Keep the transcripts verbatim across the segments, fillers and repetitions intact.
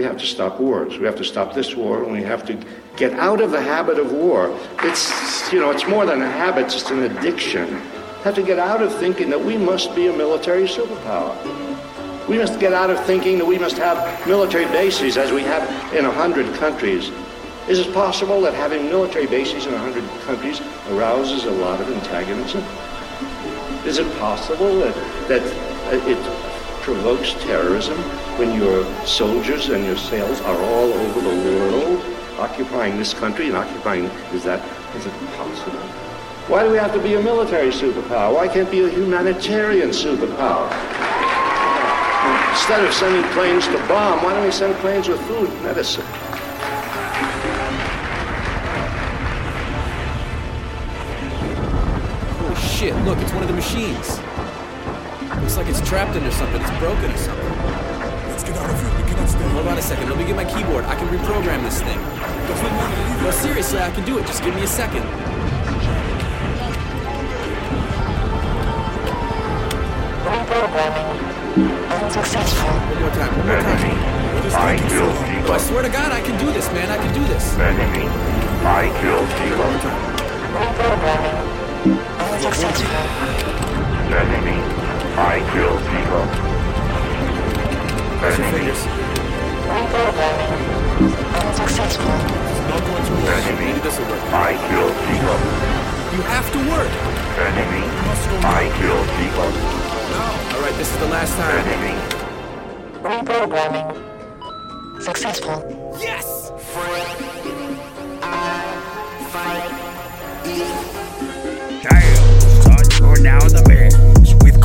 we have to stop wars. We have to stop this war, and we have to get out of the habit of war. It's, you know, it's more than a habit, it's just an addiction. We have to get out of thinking that we must be a military superpower. We must get out of thinking that we must have military bases as we have in a hundred countries. Is it possible that having military bases in a hundred countries arouses a lot of antagonism? Is it possible that, that it provokes terrorism when your soldiers and your sailors are all over the world occupying this country and occupying, is that, is it possible? Why do we have to be a military superpower? Why can't be a humanitarian superpower? Instead of sending planes to bomb, why don't we send planes with food and medicine? Shit, look, it's one of the machines. Looks like it's trapped into something, it's broken or something. Let's get out of here, we cannot stay. Hold on a second, let me get my keyboard. I can reprogram this thing. No, seriously, I can do it, just give me a second. Reprogramming. Successful. One more time, one more time. I killed people. I swear to God, I can do this, man, I can do this. Enemy. I killed people. One more time. Reprogramming. Successful. Enemy, I kill people. Enemy, successful. Enemy, I kill people. You have to work. Enemy, I kill people. No. All right, this is the last time. Enemy. Reprogramming. Successful. Yes. Fight. I fight. Damn, son, you're now the man with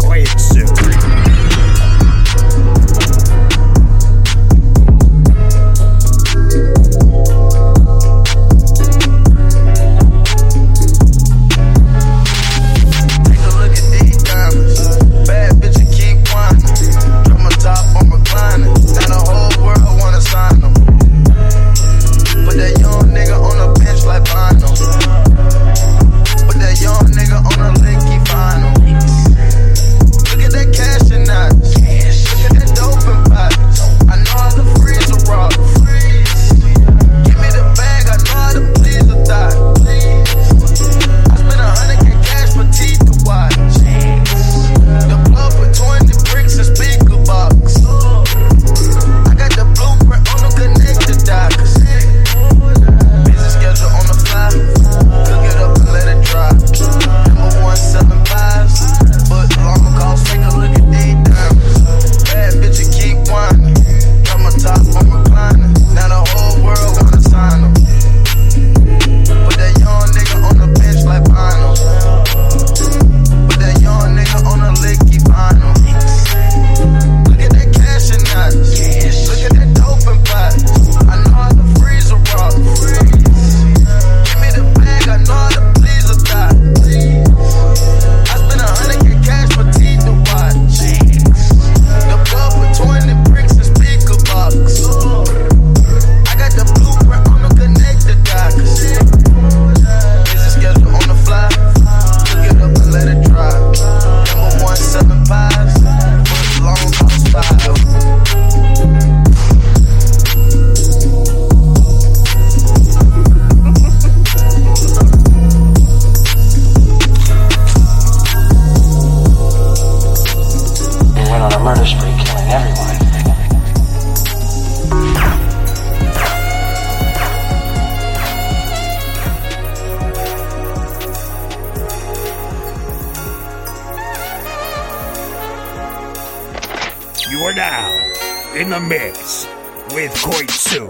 Koetsu.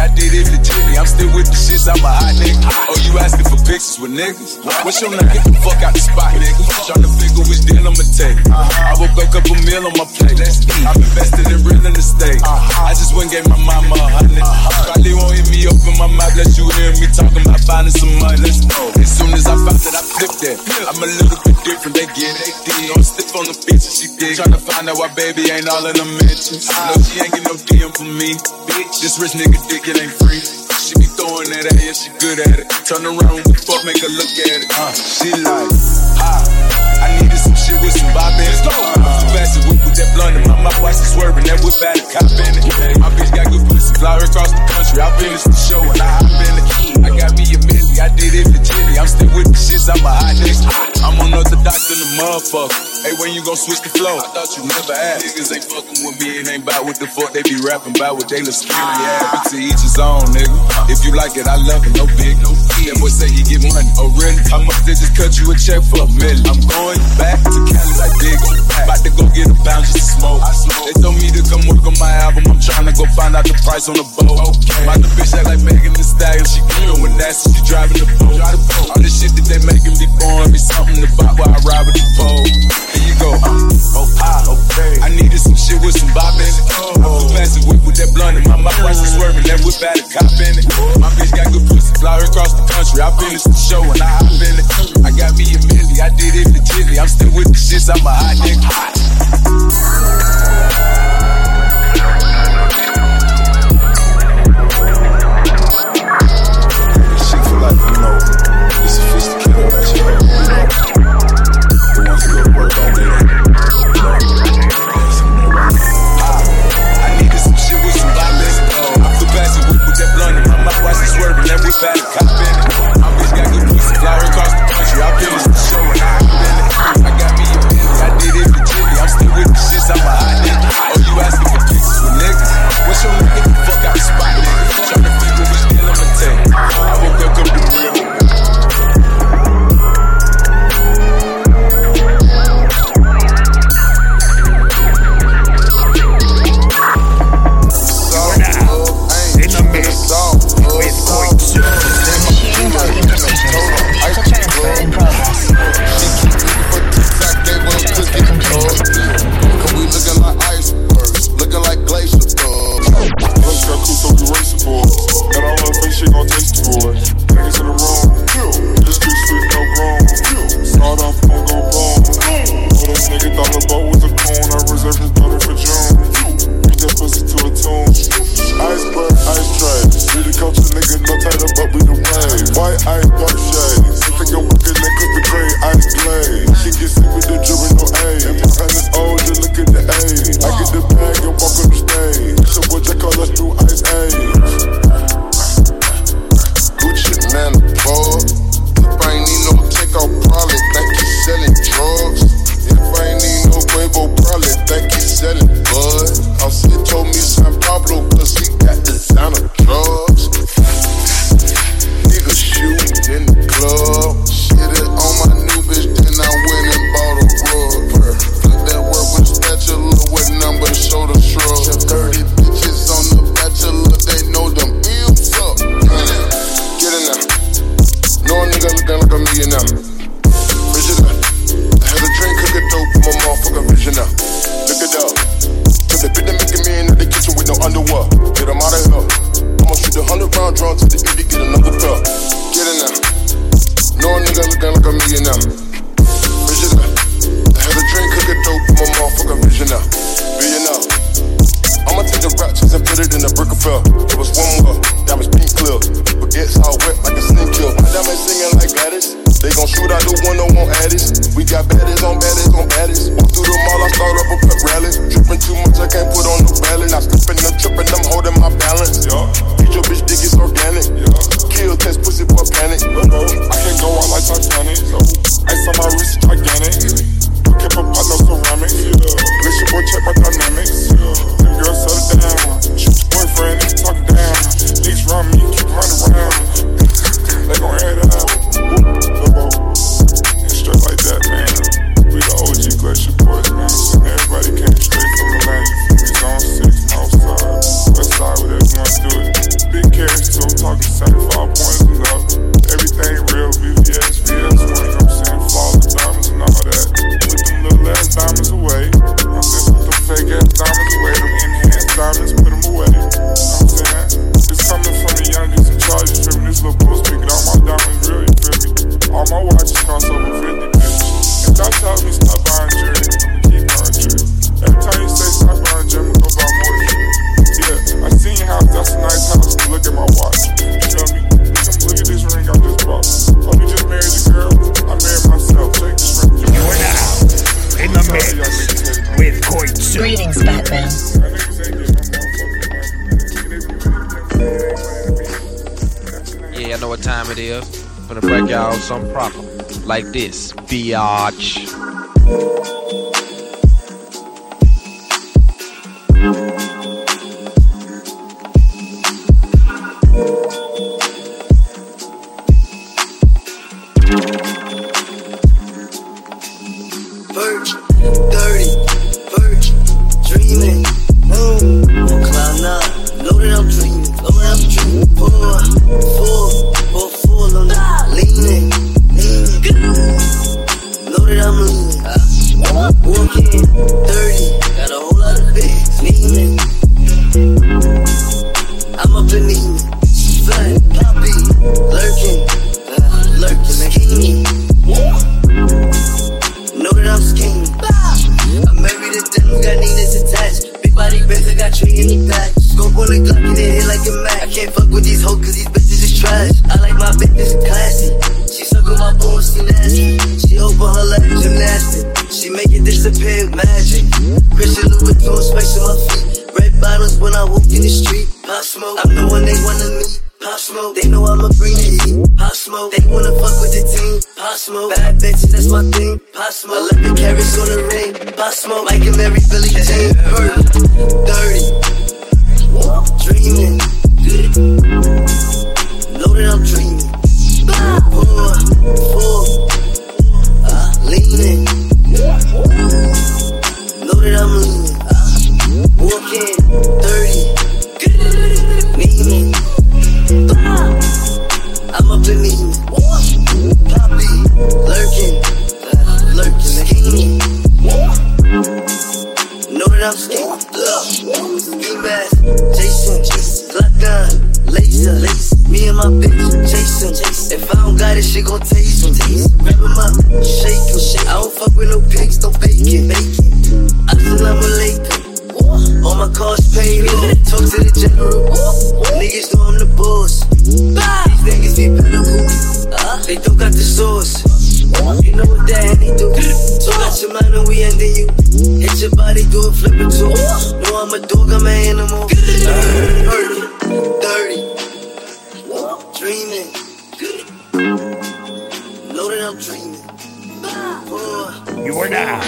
I did it legitly, I'm still with the shits, I'm a hot nigga. Oh, you asking for pictures with niggas. What's your name? Get the fuck out the spot, nigga. Tryna figure which deal I'ma take. I woke up, couple meal on my plate. I've invested in real in the state. I just went and gave my mama a hundred. Probably won't hit me open my mouth, let you hear me talking about finding some money. Let's go. As soon as I found that I flipped that, I'm a little bit different. They get it. Don't stiff on the bitches, she dig. Tryna find out why baby ain't all in the mentions. No, she ain't get no D M from me, bitch. This rich nigga dick, it ain't free. She be throwing that at it, yeah, she good at it. Turn around, what the fuck, make her look at it. Uh, she like, ha, I needed some shit with some bop in it. I'm too fast to whip with that blunt in my mouth, watch it swerving, that whip out a cop in it. My bitch got good pussy, fly her across the country. I finished the show and I hop in it. I got me a milli, I did it legitly. I'm still with the shits, I'm a hot nigga. I'm unorthodox in the motherfucker. Hey, when you gon' switch the flow? I thought you never asked. Niggas ain't fucking with me, it ain't about what the fuck they be rapping about. What they look skinny, yeah, but to each his own, nigga. If you like it, I love it, no big, no fee. That boy say he get money, oh really? How much they just cut you a check for a million? I'm going back to Cali like dig on the pack. About to go get a pound just to smoke. They told me to come work on my album, I'm trying to go find out the price on the boat. Okay. My the bitch act like Megan Thee Stallion, she good with that, so she driving the boat. All this shit that they making me born be something to buy while I ride with the pole. Here you go, uh, oh, ah, okay. I needed some shit with some bop in it. I'm too fast to whip with that blunt in my mouth, watch it swerving, that whip out a cop in it. My bitch got good pussy, fly her across the country. I finished the show and I hop in it. I got me a milli, I did it legitly. I'm still with the shits, I'm a hot nigga. Talking seventy-five points is up. Everything real, bitch. already. I know what time it is. I'm gonna break y'all something proper like this. Biatch. Virgin, dirty, virgin, dreaming, moon, cloud nine, loaded up dreaming, loaded up dreaming, four, four, four, four, loaded up, leaning, leaning, loaded up, leaning, walking, dirty, got a whole lot of things, leaning, I'm up in leaning, flat, poppy, lurking, uh, lurking, skinny, know that I'm skinny. I married a thing, got needles attached. Big body bands, I got tree in the back. Scope on the Glock, get hit like a Mac. I can't fuck with these hoes, cause these bitches is trash. I like my bitches classy. She suckin' my bones, she nasty. She open her like gymnastics. She make it disappear, magic. Christian Louis Vuitton, spikes on my feet. Red bottles when I walk in the street. Pop smoke, I'm the one they wanna meet. Pop smoke, they know I'ma bring the heat. Pop smoke, they wanna fuck with the team. Pop smoke, bad bitches, that's my thing. Pop smoke, eleven carrots on the ring. Pop smoke, Mike and Mary, Billy Jean. Hurt, dirty, dreaming, loaded up dreaming. Four, four, uh, leaning, loaded up leaning, uh, walking, dirty, meaning. I'm up in leaning, poppy, lurking, uh, lurking, skinny. Know that I'm skinny, ski mask, Jason, Glock nine, laser, me and my bitch, Jason. If I don't got it, shit gon' taste him. Wrap him up, shake him. I don't fuck with no pigs, don't bake it. I said I'm a Laker. All my cars paid off. Talk to the general. Niggas know I'm the boss. These niggas be pinnacle. They don't got the sauce. You know what that Henny do. Talk out your mind and we ending you. Hit your body, do a flip or two. No, I'm a dog, I'm an animal. Dirty, dirty, dreaming, loaded up dreaming. You are now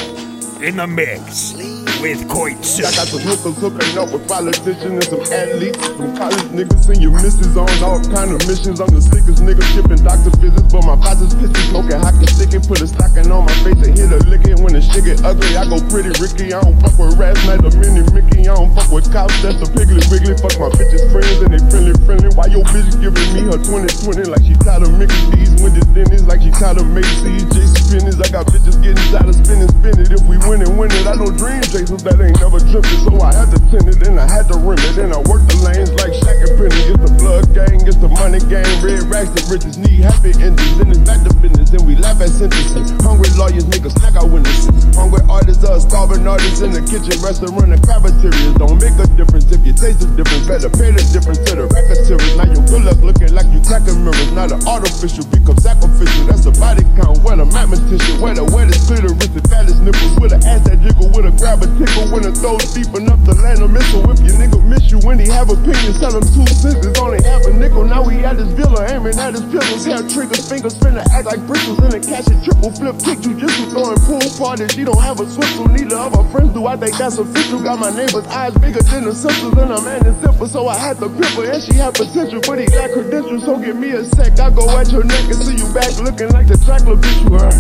in the mix with Koitsu. I got some hookers hooking up with politicians and some athletes, some college niggas and your misses on all kind of missions. I'm the sickest nigga shipping doctor visits, but my father's pissing, smoking hockey sticking, put a stocking on my face and hit a lickin'. When the shit get ugly, I go pretty Ricky. I don't fuck with rats, not a mini Mickey. I don't fuck with cops, that's a piglet wiggly. Fuck my bitches friends and they friendly friendly. Why your bitch giving me her twenty twenty like she tired of Mickey D's? When the Denny's like she tired of Macy's, J C Penney's. I got bitches getting tired of spinning, spinning. If we win it, win it. I don't dream chasers that ain't never dripping, so I had to tend it and I had to rim it. And I worked the lanes like Shaq and Penny. It's the blood gang, it's the money gang. Red racks and riches need happy endings. And it's back to business and we laugh at sentences. Hungry lawyers, niggas, snack out witnesses. Hungry artists are starving artists in the kitchen, restaurant and cafeterias. Don't make a difference if you taste the difference. Better pay the difference to the racketeers. Now you pull up looking like you tack mirrors. Now the artificial become sacrificial. That's a body count, where the mathematician, where the wettest clitoris, the fattest nipples, with an ass that jiggle, with a grab a tickle, when a throw deep enough to land a missile. If your nigga miss you when he have opinions, tell him two sentences, only half a nickel. Now we at his villa, aiming at his pillows, hair triggers, fingers finna act like bristles, in a catch a triple flip, kick jujitsu, throwing pool parties. She don't have a swizzle, neither of her friends do. I think that's official. Got my neighbor's eyes bigger than the sisters, and I'm man is simple, so I had to pimp her, and she had potential, but he got credentials. So give me a sec, I go at your neck and see you back looking like the trackler bitch you heard.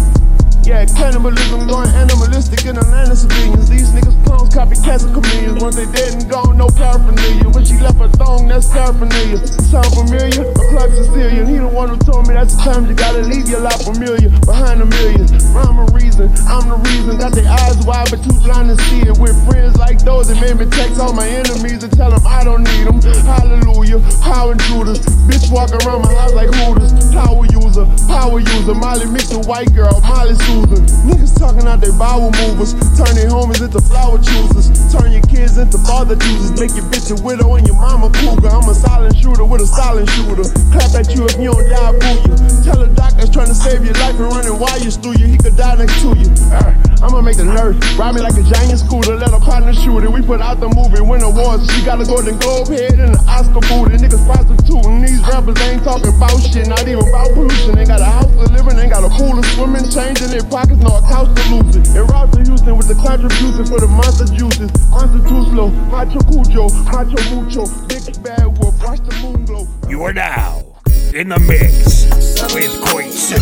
Yeah, cannibalism going animalistic in Atlanta civilians. These niggas clones, copycats and chameleons. Once they dead and gone, no paraphernalia. When she left her thong, that's paraphernalia. Sound familiar? My plug's Sicilian. He the one who told me that's the time you gotta leave your lot familiar behind the millions. Rhyme and reason, I'm the reason. Got their eyes wide but too blind to see it. With friends like those that made me text all my enemies and tell them I don't need them. Hallelujah, how intruders. Bitch walk around my house like Hooters. Power user, power user. Molly mixed a white girl, Molly Sue. Niggas talking out they bowel movers, turn their homies into flower choosers, turn your kids into father choosers, make your bitch a widow and your mama cougar. I'm a silent shooter with a silent shooter. Clap at you if you don't die, boo you. Tell a doctor trying to save your life and running wires through you. He could die next to you. Uh, I'ma make the nerd ride me like a giant scooter. Let a partner shoot it. We put out the movie, win awards. She got a Golden Globe head and an Oscar booty. Niggas prostituting. These rappers ain't talking about shit, not even about pollution. Ain't got a house to live in, ain't got a pool to swim in. Changing their pockets, no accounts to lose it. And route to Houston with the contribution for the monster juices. Constitutional, macho cujo, macho mucho, big bad wolf, watch the moon glow. You are now in the mix with Queen Sue.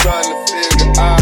Trying to figure out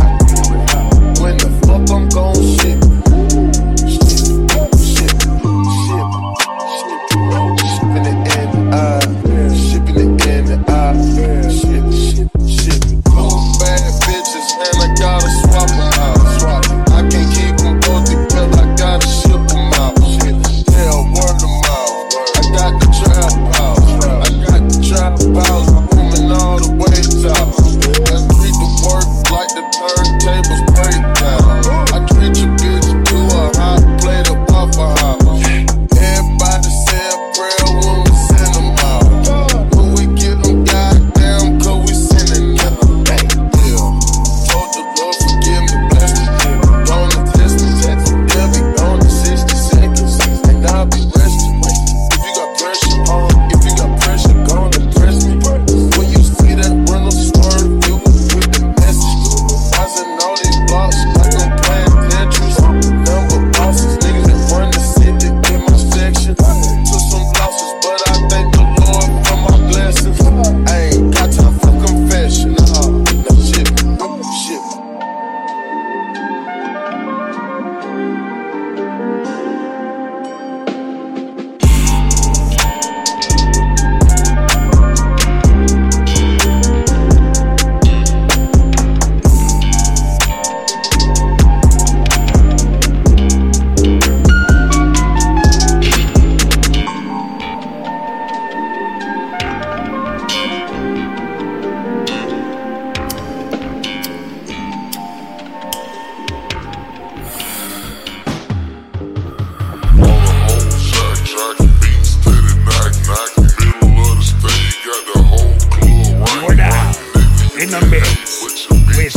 with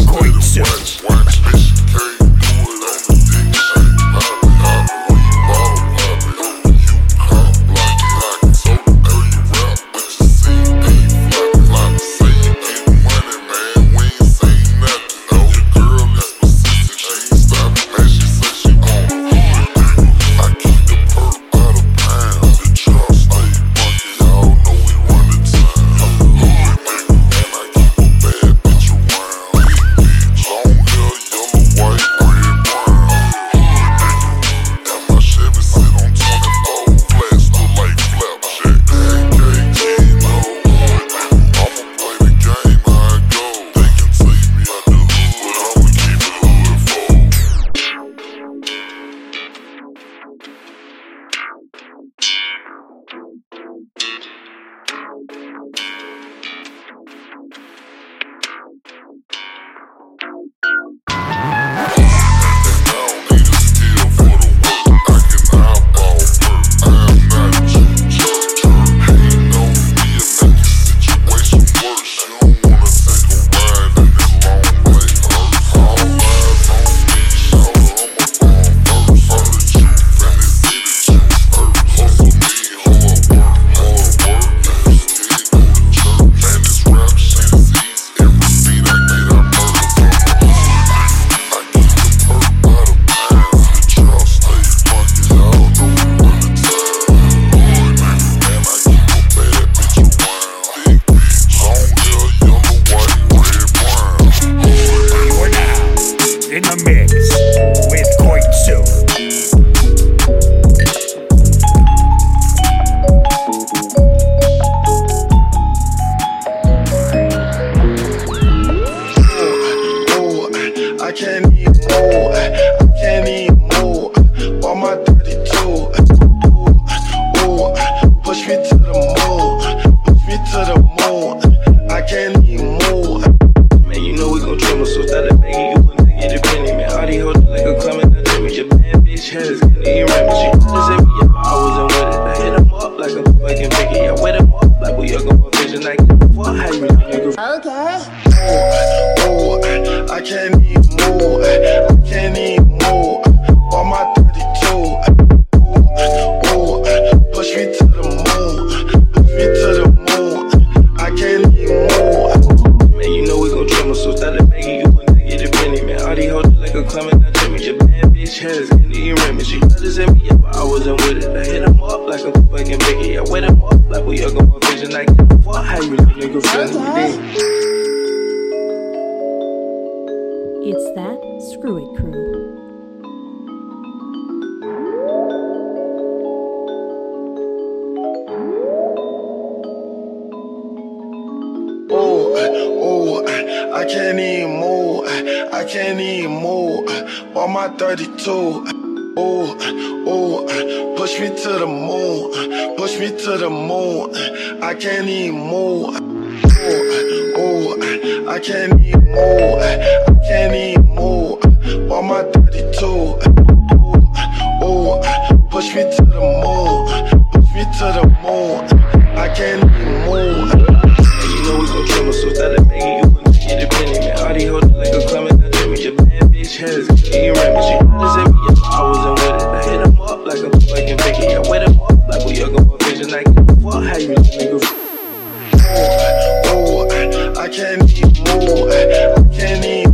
Koitsu. Watch, watch, bitch, you can't do it on the dick shake. Pop, pop, when you ball, pop it on the U-Pop. Block, block, so dirty rap, bitch, C P, flop, flop. Say you getting money, man, we ain't saying nothing, no. Your girl is persistent, she ain't stopping, man, she said she won't do it. I keep the perk by the pound, the truck stay bucket, y'all know we run the time. I'm a hood, nigga, and I keep a bad bitch around. Big bitch, long hair, yellow, white, red, brown. Hood, nigga, and my Chevy sit on twenty-four. Flats look like flapjack, A K G, no. Hood, nigga, I'ma play the game, I go. They can take me out the hood, but I'ma keep it hood for. In the mix with Koitsu. It's that Screw It Crew. Oh, oh, I can't even move. I can't even move. Bought my thirty-two. Oh, oh, push me to the moon. Push me to the moon. I can't even move. Oh, oh, I can't even move. Can't even move, bought my thirty-two. Ooh, ooh, push me to the moon, push me to the moon. I can't even move. And you know we gon' trouble, so stop that banging. You wouldn't get it penny, man. All these hoes like a climate, not dreaming. Your bad bitch has getting rampant. She does it me if I wasn't with it. I hit him up like a fucking picket. I wet him up like we all gon' vision. I give a fuck how you niggas. Ooh, ooh, I can't even move. I can't even.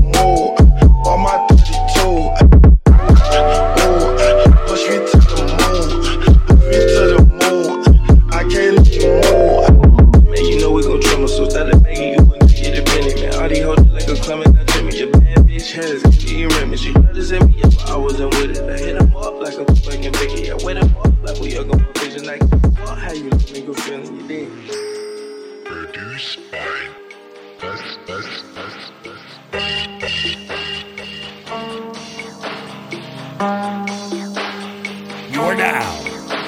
You're now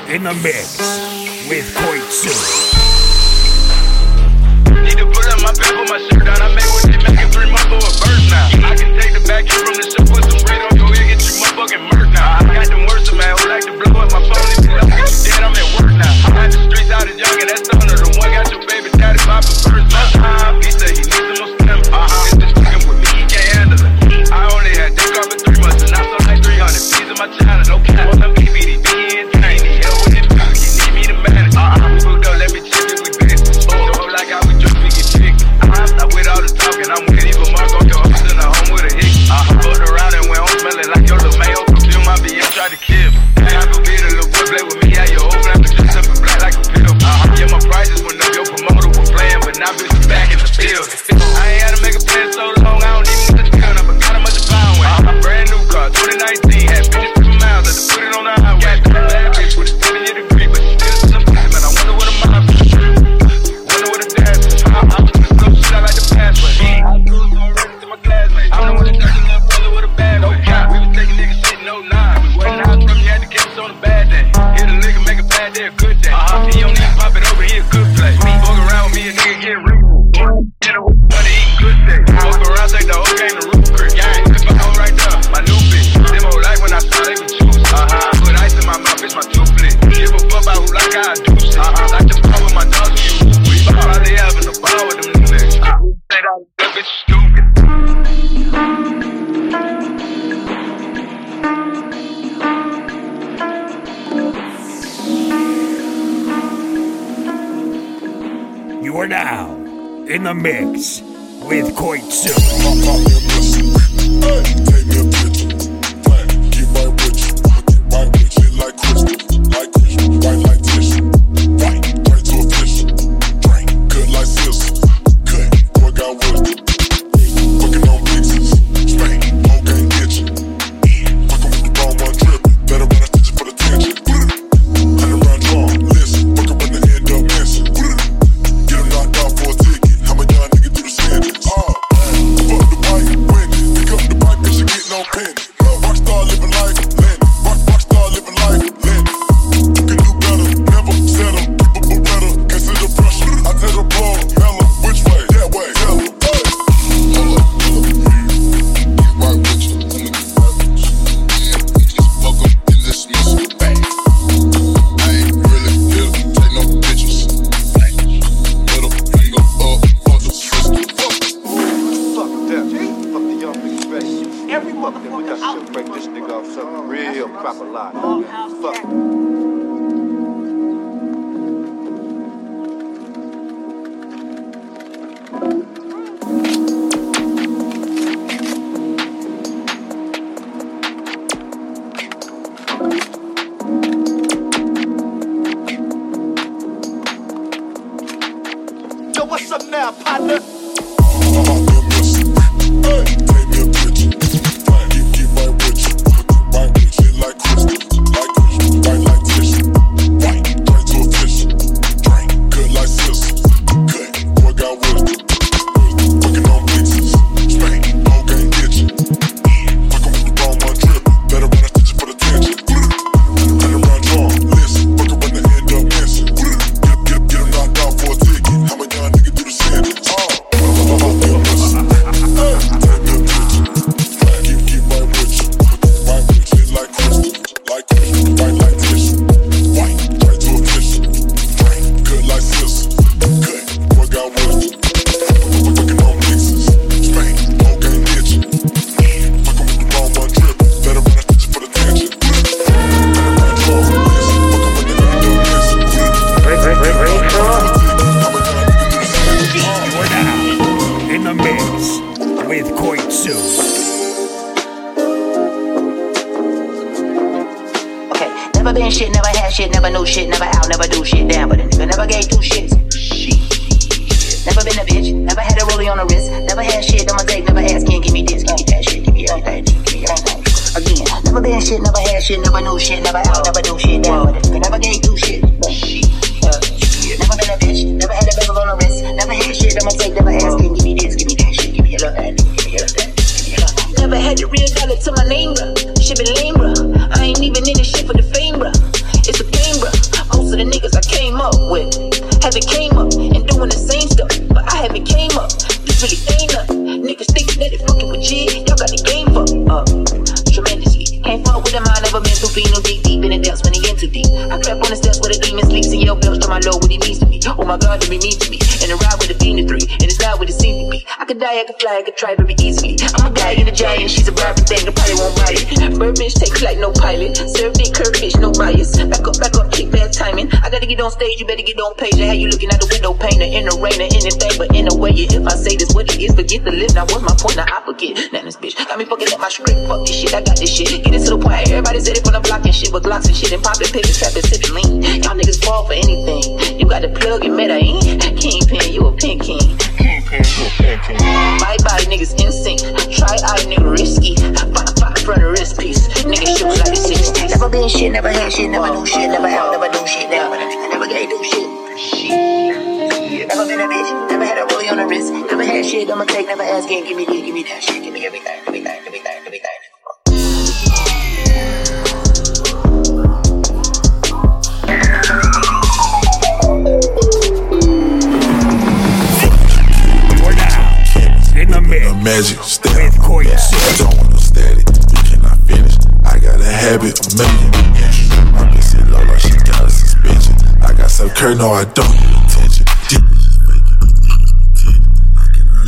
in the mix with Koitsu. Need to pull up my belt, put my shirt down. I made what they making three months for a birth now. I can take the back here from the ship, put some red on your ear, get your motherfucking murk now. I got them words to man who like to blow up my phone. If you love me, you dead, I'm at work now. I got the streets out as young and that's under the one. Got your baby daddy poppin' first now. He said he needs some more stem. Uh-huh. It's just You are now in the mix with Koitsu. No, I don't need attention. I cannot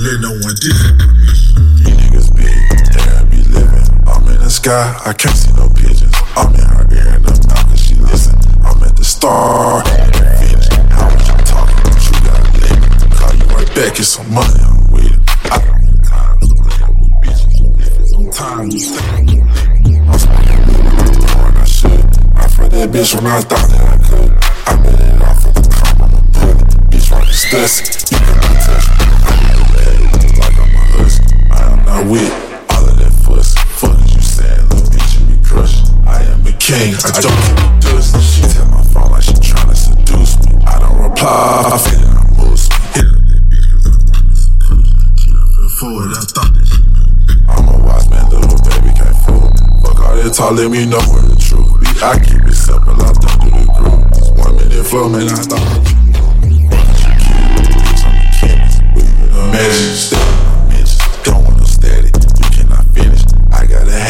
let no one disappoint me. These niggas be there I be living. I'm in the sky, I can't see no pigeons. I'm in her ear and I'm out cause she listen. I'm at the star. How much you talking about? You gotta let me call you right back, get some money, I'm with it. I don't need time to play with bitches. If it's on time, you stay on the living. I'm smoking more than I should. I fought that bitch when I thought that I could. I made it off of the top, I'm a bullet. Bitch, right this dust. You can't touch me. With all of that fuss, fuck is you saying, little bitch, you be crushed. I am a king, I don't give a dust. She tell my phone like she tryna seduce me. I don't reply, I feel that I'm loose. Hit up that bitch cause I'm not this inclusion. She done fell forward, I thought that she knew. I'm a wise man, little baby, can't fool me. Fuck all that talk, let me know where the truth be. I keep it simple, I don't do the group. Just one minute flow, man, I thought that you knew me. Fuck is you kidding, bitch, I'm a chemist. We the magic.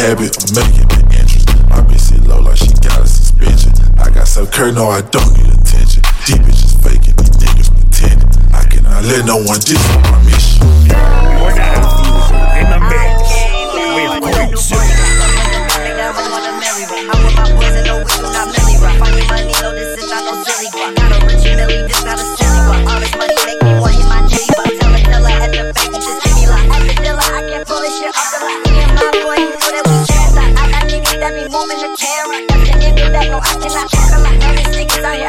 Habit of making the interest. My bitch sit low like she got a suspension. I got some curtain, no, I don't need attention. These bitches faking, these niggas pretending. I cannot let no one diss on my mission. We're not in the mix. We're great shit. Nigga, I really wanna marry one. I'm with my boys and no whistle, not Millie Rock. I need money, no, this is not no Dilly Guap. Not a rich Millie, this not a silly guap. All this money make me want in my Dilly Guap. Tell it, Nilla, at the bank, just give me like at the Dilla. I can't pull this shit off the line. Me and my boy. That be moving the camera. Nothing in me that no, I cannot talk a lot. All these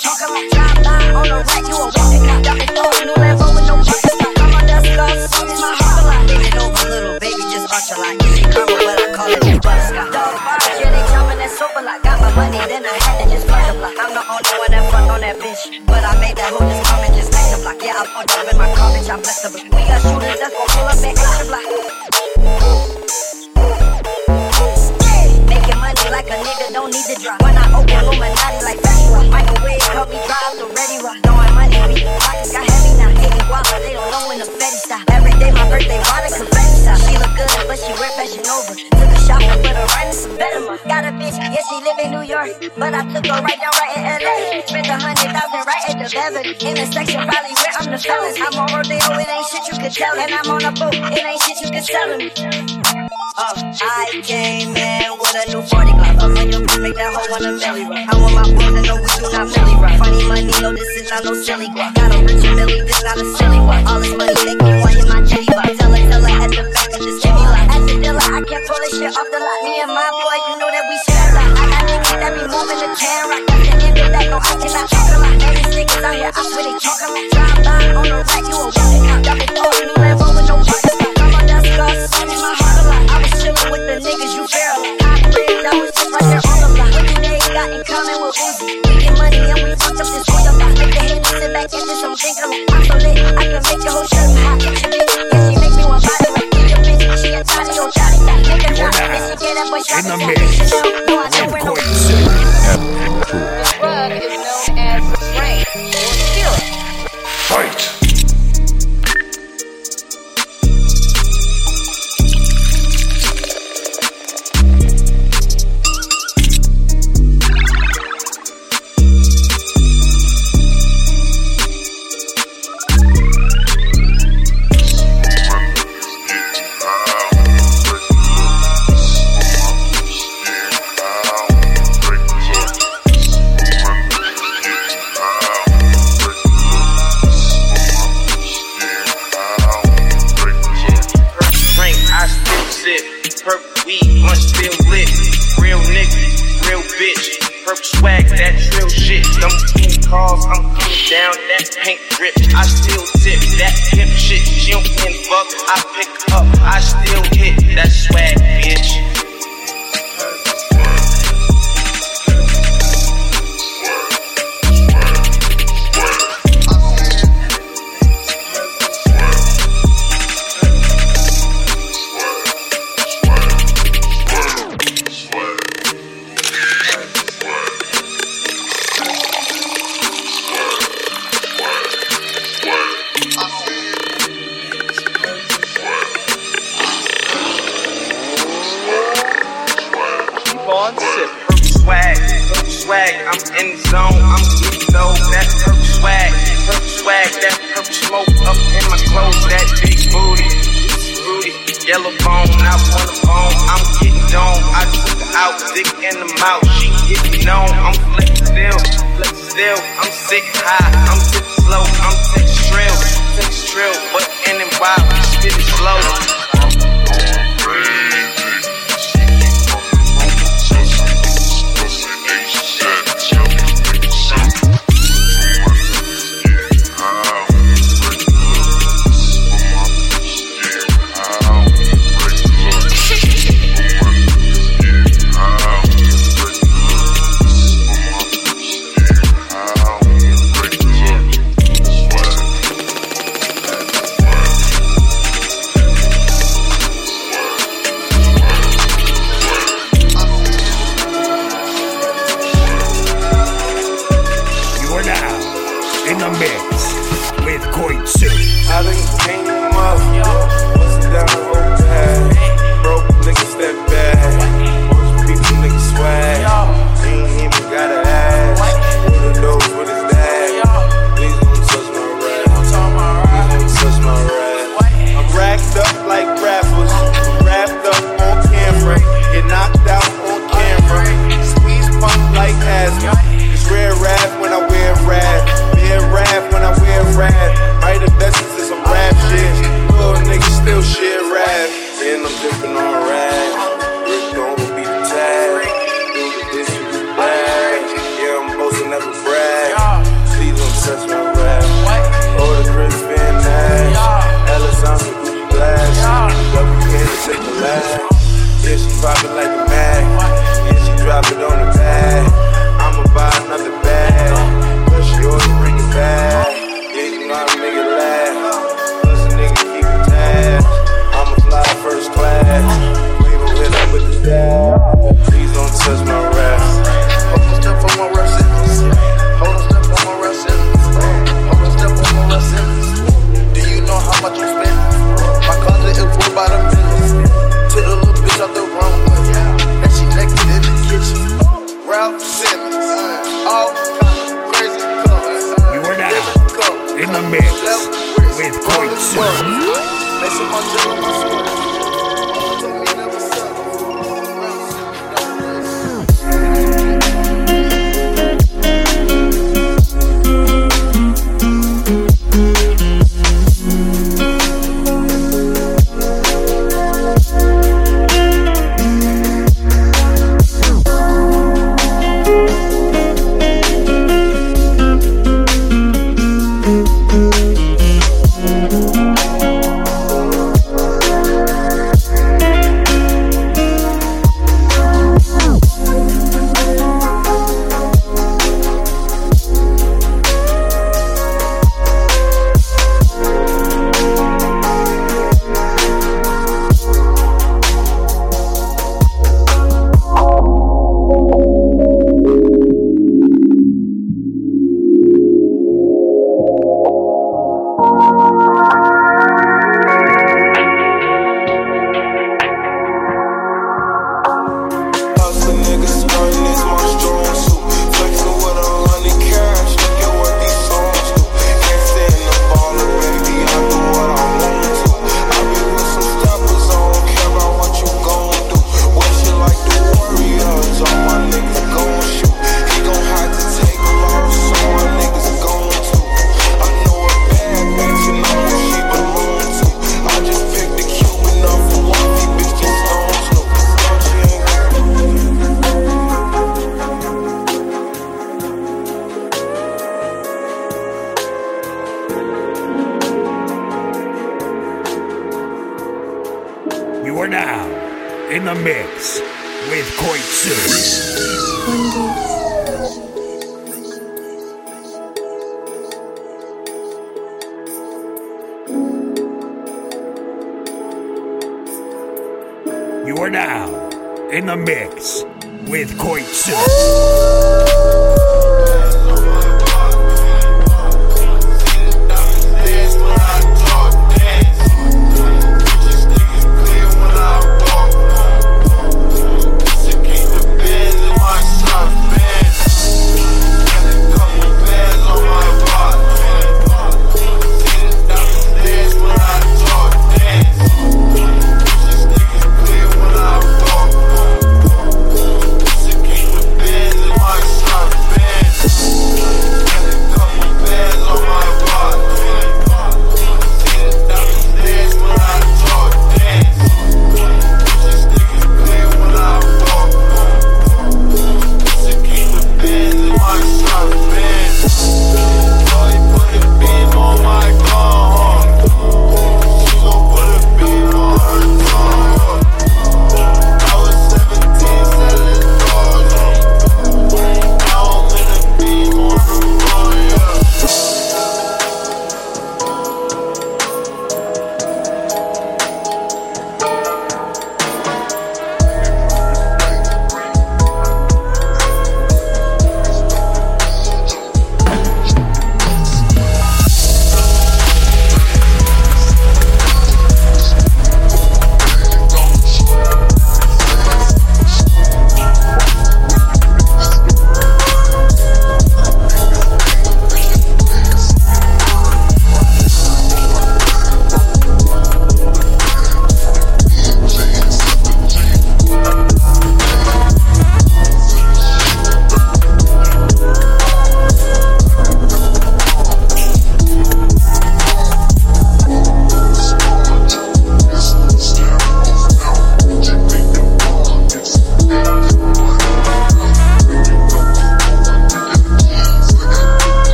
niggas out here, I'm really talking like drive by on the rack, you a walking cop. Dumping throw a new Lambo with no parking spot. I'm on that scarf, so it's my heart a lot. Thinking over little baby, just arch a lot. Easy karma, but I call it the butterscotch. Yeah, they jumping that soap a lot. Got my money, then I had to just fuck the block. I'm the only one that fuck on that bitch, but I made that hoe just come and just make the block. Yeah, I'm on up in my car, bitch, I blessed the block. We got shooters that's gon' pull up and extra block. Like a nigga don't need to drop. When I open Illuminati like Fashion Rock. Microwave help me drive the Ready Rock. Throwing money, me pockets got heavy now. eighty wallets, they don't know when the Fetty stop. Every day my birthday, water confetti stop. She look good, but she wear Fashion Nova. Took a shot and put her right in some Venomar. Got a bitch, yeah she live in New York, but I took her right down right in L A. Spent a hundred thousand right at the Beverly. In the section probably where I'm the fellas. I'm on Rodeo, it ain't shit you could tell it. And I'm on a boat, it ain't shit you could sell me. Oh, I came in with a new forty Glock. I'm on your block, make that hoe wanna marry rock. I want my boys that know we do not Millie Rock. Funny money, no, this is not no silly guap. Got a rich Millie, this not a silly guap. All this money make me want in my J box. Tell her, tell her, at the back of this Jimmy lot. At the dealer, I can't pull this shit off the lot. Me and my boy, you know that we share a lot. I got niggas that be moving the can rock. Nothing in me that no, I cannot talk a lot. All these niggas out here, I swear they talk a lot. Drive by on the rack, you a walking cop. Double door, new Lambo with no parking spot. I'm on that scarf, in my heart a lot. I was chillin' with the niggas, you fair a lot. I was just right there on the block. What do they got in common with Uzi? We get money and we fucked up this whole lot. Make the head sit back in this, I'm thinking I'm so lit. I can make your whole shirt hot. Get your bitch, yeah, she make me want body right. Get your bitch, she a tiny old shawty. Make her drop, and she get that boy shot. Now, no, I don't wear no shit. The rug is known as rain or spirit. Fight. I'm in the zone, I'm deep though, that's perfect swag, perfect swag. swag, that purple smoke up in my clothes, that big booty, fruity, yellow bone, I want a bone, I'm getting dome, I took her out, dick in the mouth, she getting on, I'm flexing still, flexing still, I'm sick high, I'm sick slow, I'm sick shrill, sick shrill, but in and wild, we spit it slow.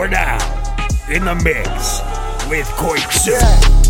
for now, in the mix with Koitsu. Yeah.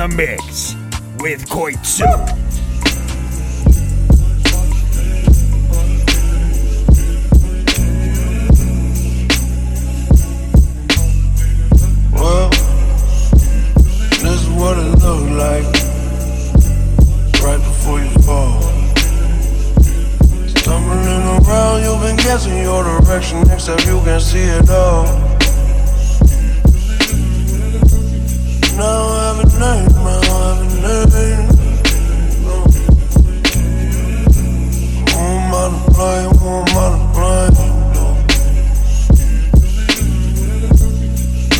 in the mix with Koitsu. Except you can see it all. Now every night, now every night. Won't multiply, won't multiply.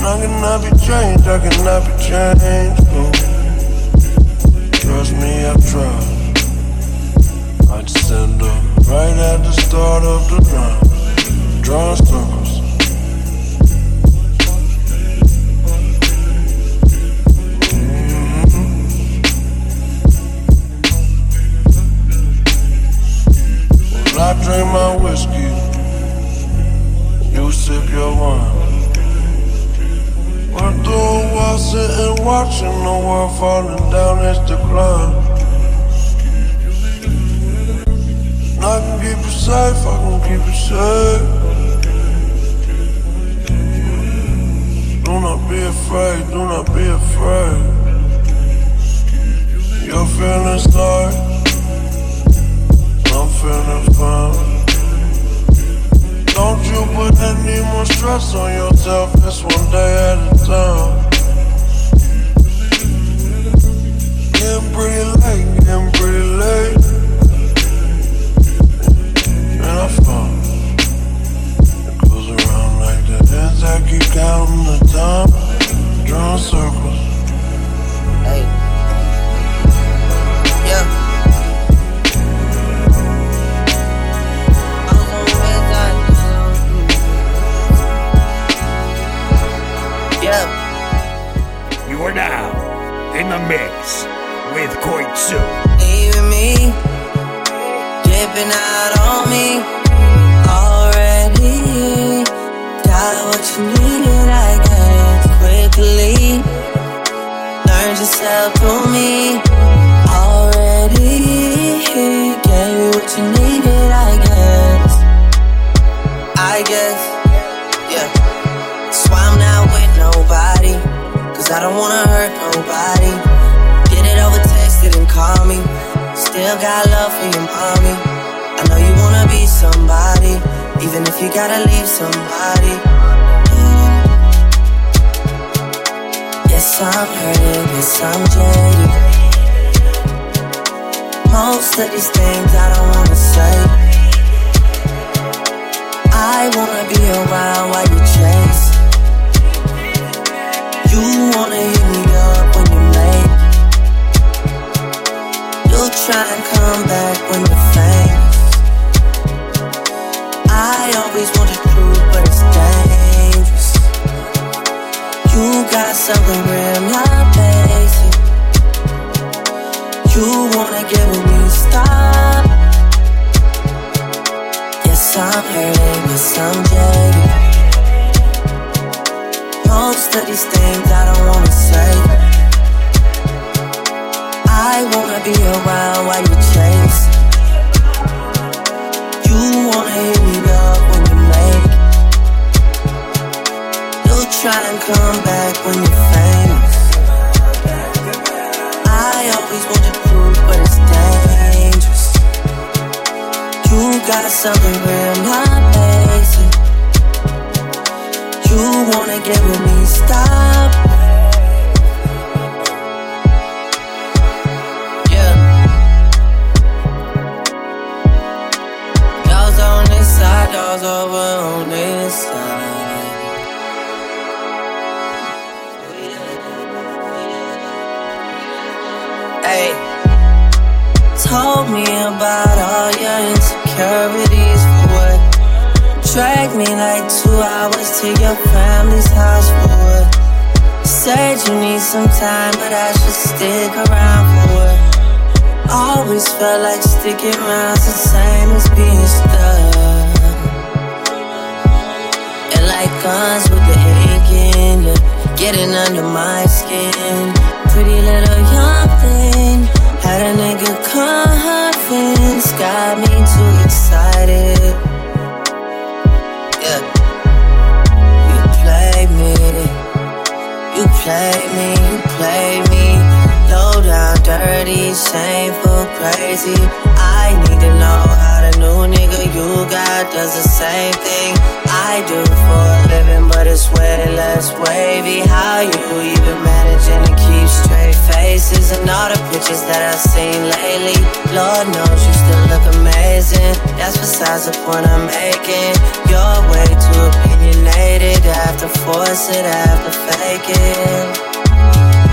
I cannot be changed, I cannot be changed. No. Trust me, I've tried. I just end up right at the start of the round. Drawing circles. Mm-hmm. Well, I drink my whiskey, you sip your wine. We're doing while sitting watching the world falling down its decline. I can keep it safe, I can keep it safe. Do not be afraid, do not be afraid. You're feeling sorry, I'm feeling fine. Don't you put any more stress on yourself, it's one day at a time. Getting pretty late, getting pretty late. Phone. It goes around like that as I keep counting the time, drawing circles. Hey. Yeah. I don't know where that. Yeah. You are now in the mix with Koitsu. Even me, dipping out on me. What you needed, I got it quickly. Learn to sell to me. Already gave you what you needed, I guess. I guess, yeah. That's why I'm not with nobody, 'cause I don't wanna hurt nobody. Get it over texted and call me. Still got love for your mommy. I know you wanna be somebody, even if you gotta leave somebody. Yes, I'm hurting, yes, I'm jaded. Most of these things I don't wanna say. I wanna be around while you chase. You wanna hit me up when you're late. You'll try and come back when you're famous. I always want the truth, but it's dangerous. You got something real, not basic. You wanna get with me, stop. Yes, I'm hurting, yes, I'm jaded. Most of these things I don't wanna say. I wanna be around while you chase. You wanna hit me up when you make. Try and come back when you're famous. I always want the truth, but it's dangerous. You got something real, not basic. You wanna get with me, stop. Yeah. Doors on this side, doors over on this side. Ay, told me about all your insecurities for what? Dragged me like two hours to your family's house for what? Said you need some time, but I should stick around for what? Always felt like sticking around's the same as being stuck. And like guns with the ink in you, getting under my skin. pretty little young thing. Had a nigga confidence, got me too excited. Yeah. You played me, you played me, you played me. Low down, dirty, shameful, crazy. I need to know how the new nigga you got does the same thing I do for a living, but it's way less wavy. How you even managing to keep straight faces and all the pictures that I've seen lately? Lord knows you still look amazing. That's besides the point I'm making. You're way too opinionated. I have to force it, I have to fake it.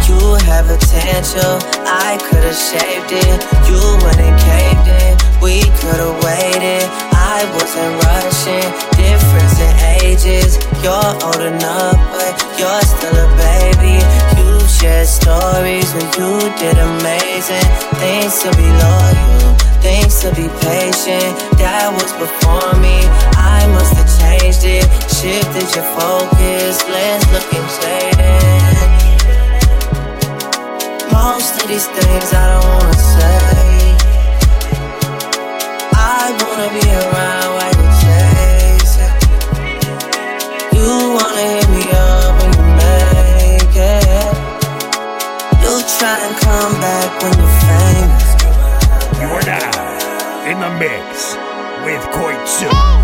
You have potential, I could've shaped it. You wouldn't caved it, we could've waited. I wasn't rushing, difference in ages. You're old enough, but you're still a baby. You shared stories where you did amazing things to be loyal, things to be patient. That was before me, I must have changed it. Shifted your focus, lens looking jaded. Most of these things I don't wanna say. I wanna be around while you chase it. You wanna hit me up when you make it. You try and come back when you're famous. You are now in the mix with Koitsu. Oh.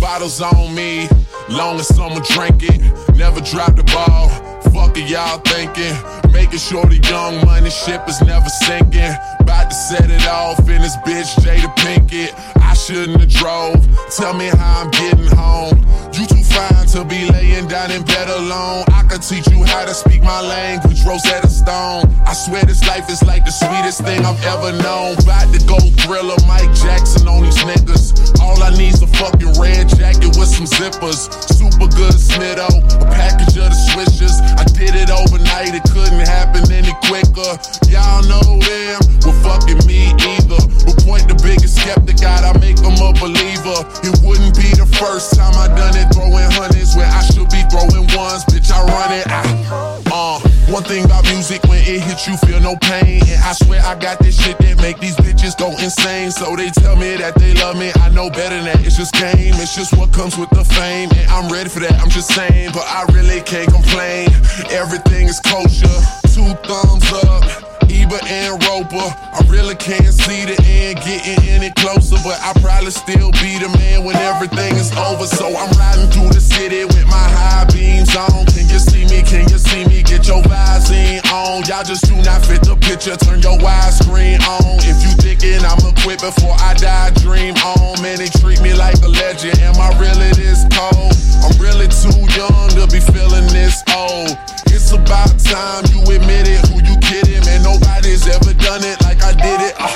Bottles on me, long as someone drink it. Never drop the ball, fuck are y'all thinking? Making sure the young money ship is never sinking. About to set it off in this bitch, Jada Pinkett. I shouldn't have drove, tell me how I'm getting home. You too fine to be laying down in bed alone. I could teach you how to speak my language, Rosetta Stone. I swear this life is like the sweetest thing I've ever known. About to go thriller, Mike Jackson on these niggas. All I need's a fucking red jacket with some zippers. Super good snitto, a package of the swishers. I did it overnight, it couldn't happen any quicker. Y'all know them, well fucking me either. But point the biggest skeptic out, I make them a believer. It wouldn't be the first time I done it. Throwing hundreds where I should be throwing ones, bitch, I run it. I, uh, one thing about music, when it hits you, feel no pain. And I swear I got this shit that make these bitches go insane. So they tell me that they love me, I know better than that. It's just game, it's just what comes with the fame. And I'm ready for that, I'm just saying, but I really can't complain. Everything is kosher, two thumbs up. Eber and Roper, I really can't see the end getting any closer, but I probably still be the man when everything is over. So I'm riding through the city with my high beams on. Can you see me? Can you see me? Get your vibes in on. Y'all just do not fit the picture. Turn your widescreen on. If you thinking I'ma quit before I die, dream on. Man, they treat me like a legend. Am I really this cold? I'm really too young to be feeling this old. It's about time you admit it. Who you kidding, man? No. Nobody's ever done it like I did it. Oh.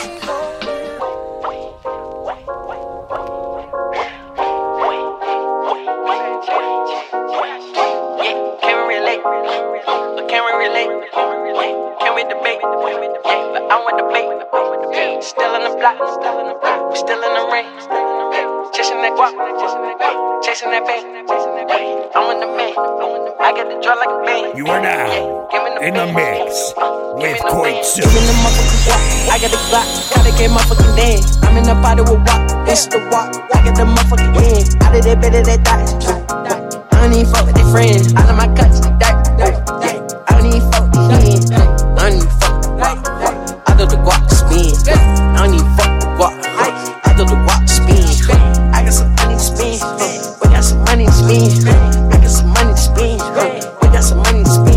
Can we relate? Can we relate? Can we debate? I want to debate. Still in the block. We still in the rain. Chasing that guap. Chasing that bait. I'm in the man. I got the draw like a man. You are now in the mix with Koitsu. Give me the motherfucking walk. I got the block. Gotta get motherfucking dead. I'm in the body with walk. It's the walk. I got the motherfucking head. Out of that bed of that dot. I don't even fuck with their friends. Out of my cuts. That, that, that. I don't even fuck with the head. I don't even fuck with walk. I do the walk spin. I don't even fuck with walk. I do the walk spin. I got some money to spin. We got some money to spin. I got some money to spin. We got some money to spin.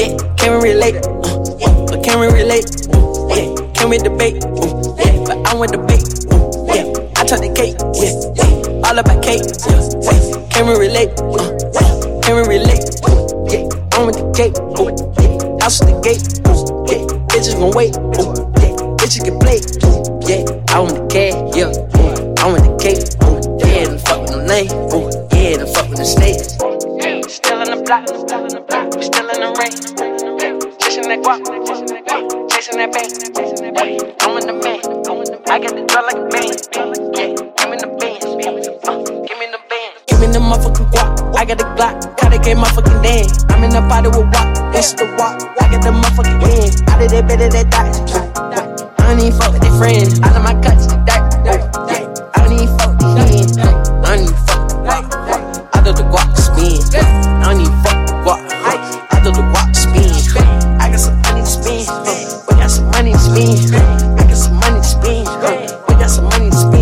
Yeah, can we relate? Uh, yeah, but can we relate? Uh, yeah, can we debate? Uh, yeah, but I want debate. Uh, yeah, I talk to Kate. Yeah, yeah, all about Kate. Yeah, yeah, can we relate? Uh, yeah, can we relate? Uh, yeah, I'm with the gate. Uh, yeah, out the gate. Uh, yeah, bitches gon' wait. Uh, yeah, bitches can play. Uh, yeah, I want the cat. Yeah. block, still in the rain, chasing that guap, chasing that bang. I'm in the man, I got the draw like a man. Yeah, give me the bands, uh, give me the bands, give me the motherfucking guap. I got the Glock, gotta get motherfucking dead. I'm in the body with wop, it's the wop. I got the motherfucking end, out of that bed of that dot. I don't even fuck with their friends, out of my guts, that. I don't even fuck with these hands, I don't even fuck with guap. I do the guap spin, I don't even fuck with guap. I do the guap spin, I got some money to spend, we got some money to spend, I got some money to spend, we got some money to spend.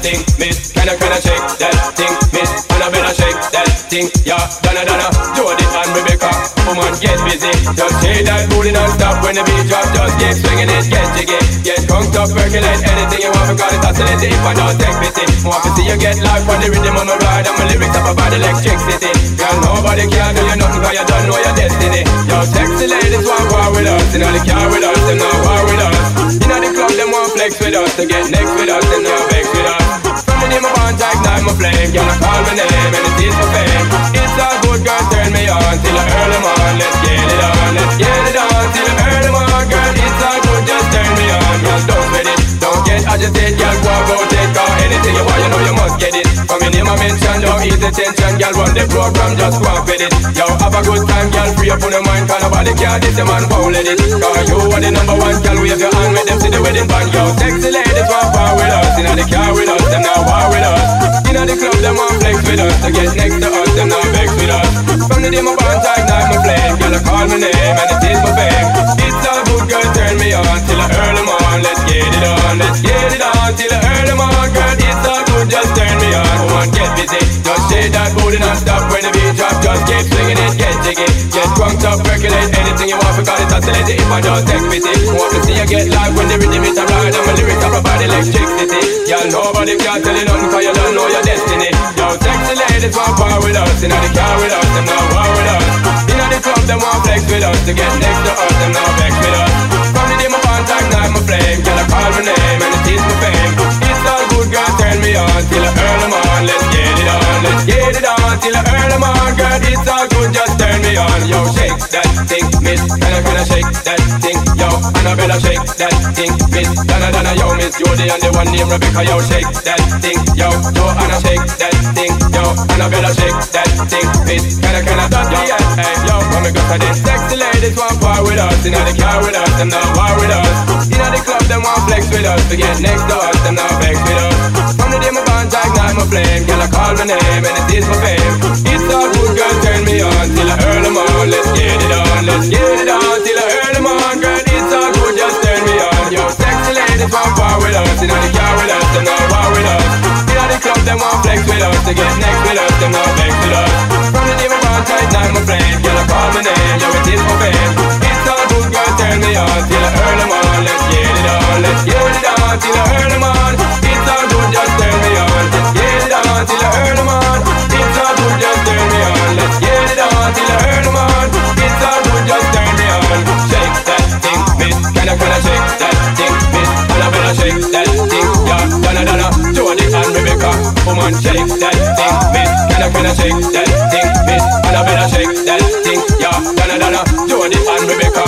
Thing, miss, can I, can I shake that thing, miss, and I better shake that thing, yeah, Donna, Donna, Jody and Rebecca, come on, get busy, just shake that booty non-stop when the beat drops, just keep swinging it, get jiggy, get drunk, up, percolate, anything you want, because it's oscillating, if I don't take pity, want to see you get life on the rhythm, on my ride, and my lyrics up about electricity, girl, nobody can do you nothing, cause you don't know your destiny, your sexy ladies want war with us, and all the car with us, and no war with us, you know the club, them want flex with us, to get next with us, and no vex with us. Somebody my want to ignite my flame, gonna call my name and it is for fame. It's a good girl, turn me on till I earn them on. Let's get it on, let's get it on till I earn them on. Girl, it's all good, just turn me on. Girl, don't sweat it, don't get agitated. Girl, go about it, call anything you want, you know you must get it. From your name I mention, don't ease the tension. Girl, run the program, just walk with it. Yo, have a good time, girl, free up on your mind. Call nobody care, this your man, won't let it. Cause you are the number one, girl, wave your hand with them, see the wedding band. Yo, sexy ladies walk far with us, you know they care with us, them now war with us. You know the club, them want flex with us. To get next to us, them now vex with us. From the day my band, I ignite my flame. Girl, I call my name and it is my fame. It's all good, girl, turn me on till I earn them on. Let's get it on, let's get it on till I earn them on. Girl, it's all good, just turn me on. Come on, get busy, just shake that booty non-stop. When the beat drop, just keep swinging it, get jiggy. Get drunk, up, percolate, anything you want, because it's oscillating. If I don't take pity, want to see you get live when the rhythm is a ride. And my lyrics are about electricity. Y'all nobody can tell you nothing, cause you don't know your destiny. Yo, sexy ladies want war with us, you know they care with us, them not war with us. You know the club, them want flex with us, to get next to us, them not vex with us. From the day my band, I ignite my flame, girl, I call my name and it is my fame. It's all good, girl, turn me on till I earn them on. Let's get it on, let's get it on till I earn them on. Girl, it's all good, just turn me on. Yo, shake that thing, miss, can I, can I shake that thing, yo, and I better shake that thing, miss, Donna, Donna, yo, miss, you're the only one named Rebecca, yo, shake that thing, yo, yo, and I shake that thing, yo, and I better shake that thing, miss, can I, can I, dot, yo, hey, yo, come and go to this, sexy ladies want war with us, you know they care with us, them not war with us, you know the club, them want flex with us, to get next to us, them not vex with us, from the day my band, I ignite my flame, girl, I call my name, and it is my fame, it's all good, girl, turn me on, till I earn them on, let's get it on, let's get it on, till I earn them on, girl, it's all good, just turn me on, yo, sexy ladies want war with us, you know they care with us, them not war with us, you know the club, them want flex with us, to get next with us, them not vex with us, from the day my band, I ignite my flame, girl, I call my name, yo, it is my fame, it's all good, girl, turn me on, till I earn them on, let's get it on, let's get it on, till I earn them on, it's all good, just turn me on, let's get it on, till I earn them on, it's all good, just turn me on, let's get it on, till I earn them on, it's all good, just turn me on, shake that thing, miss, can I, can I shake that thing, miss, and I better shake that thing, yeah, Donna, Donna, Jody and Rebecca, come on, shake that thing, miss, can I, can I shake that thing, miss, and I better shake that thing, yeah, Donna, Donna, Jody and Rebecca.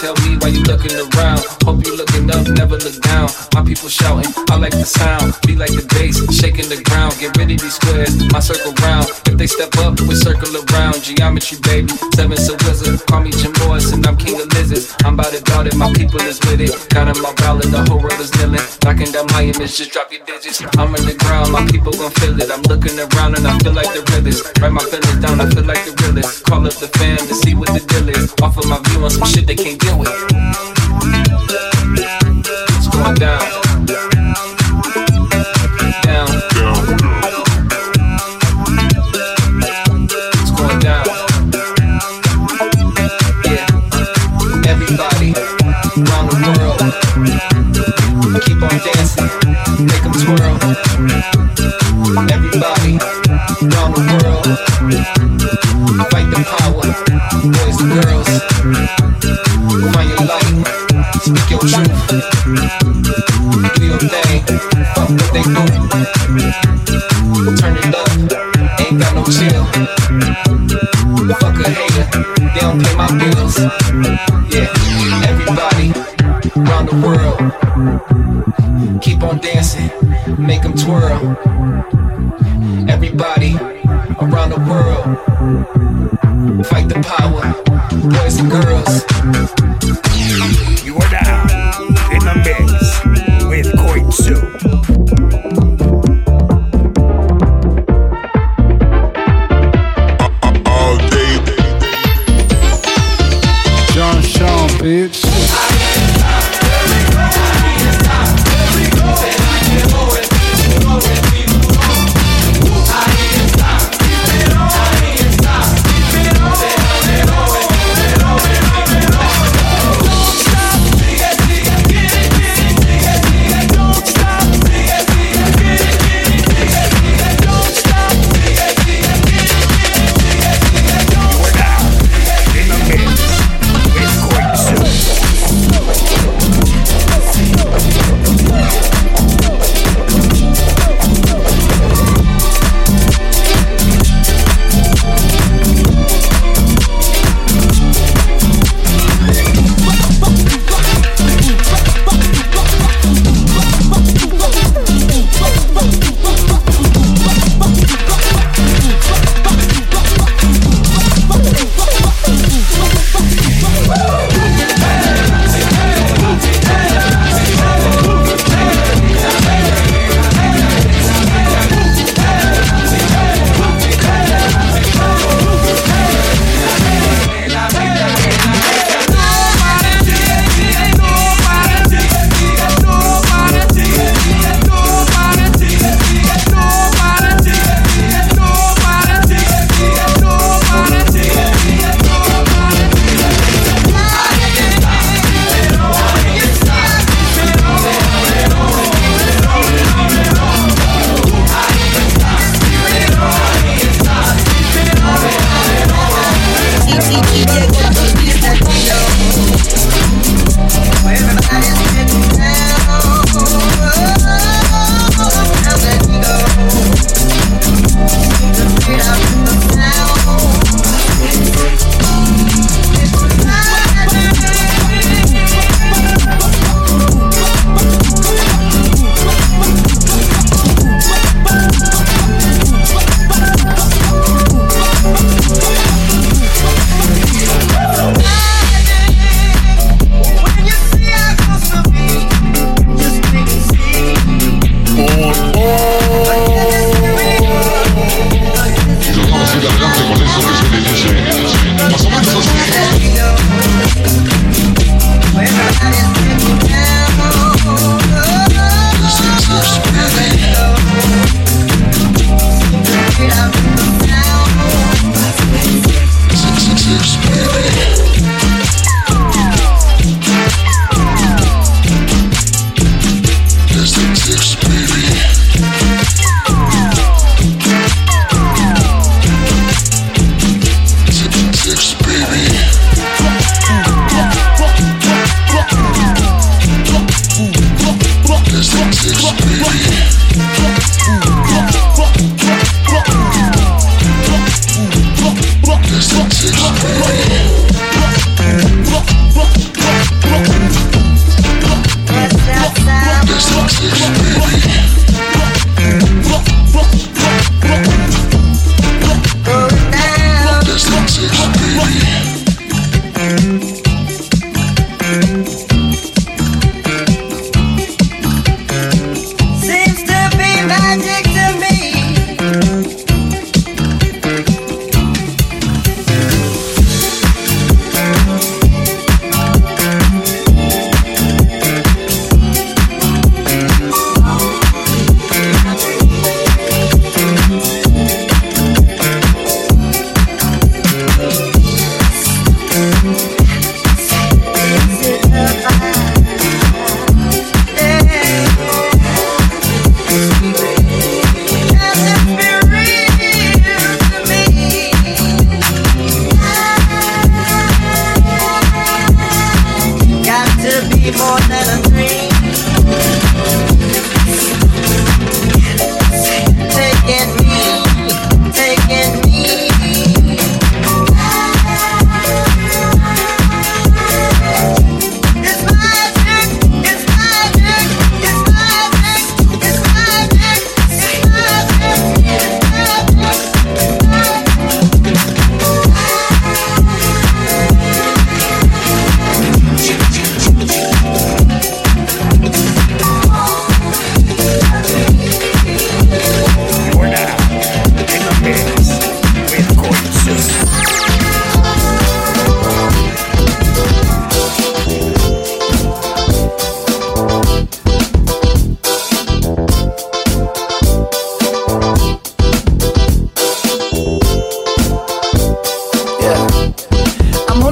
Tell me why you looking around. Hope you looking up never look down. My people shouting, I like the sound. Be like the bass, shaking the ground. Get rid of these squares, my circle round. If they step up, we circle around. Geometry, baby, seven's a wizard. Call me Jim Morris and I'm king of lizards. I'm bout it, bout it, my people is with it. Got in my ballad, the whole world is kneeling. Knocking down my image, just drop your digits. I'm in the ground, my people gon' feel it. I'm looking around and I feel like the realest. Write my feelings down, I feel like the realest. Call up the fam to see what the deal is. Off of my view on some shit they can't deal with. It's going down. Down. It's going down. Yeah. Everybody around the world, keep on dancing, make them twirl. Everybody around the world, fight the power, boys and girls, find your light. Speak your truth, do your thing, fuck what they do, turn it up, ain't got no chill, fuck a hater, they don't pay my bills, yeah, everybody around the world, keep on dancing, make them twirl, everybody around the world, fight the power, boys and girls. You are now in the mix with Koitsu.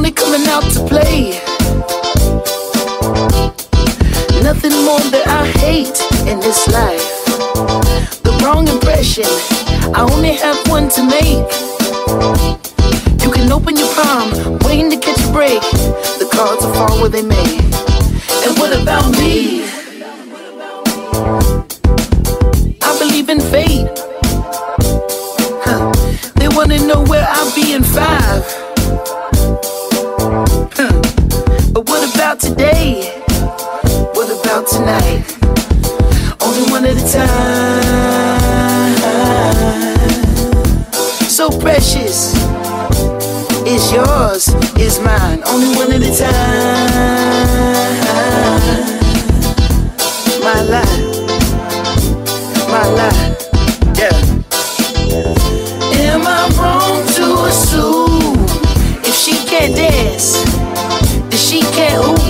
they coming out to play. Nothing more that I hate in this life. The wrong impression, I only have one to make. You can open your palm, waiting to catch a break. The cards will fall where they may. And what about me? I believe in fate. Huh. They wanna know where I'll be in five. Huh. But what about today? What about tonight? Only one at a time. So precious is yours, is mine. Only one at a time. My life, my life. Yeah. Am I wrong to assume if she can't dance, if she can't hoop?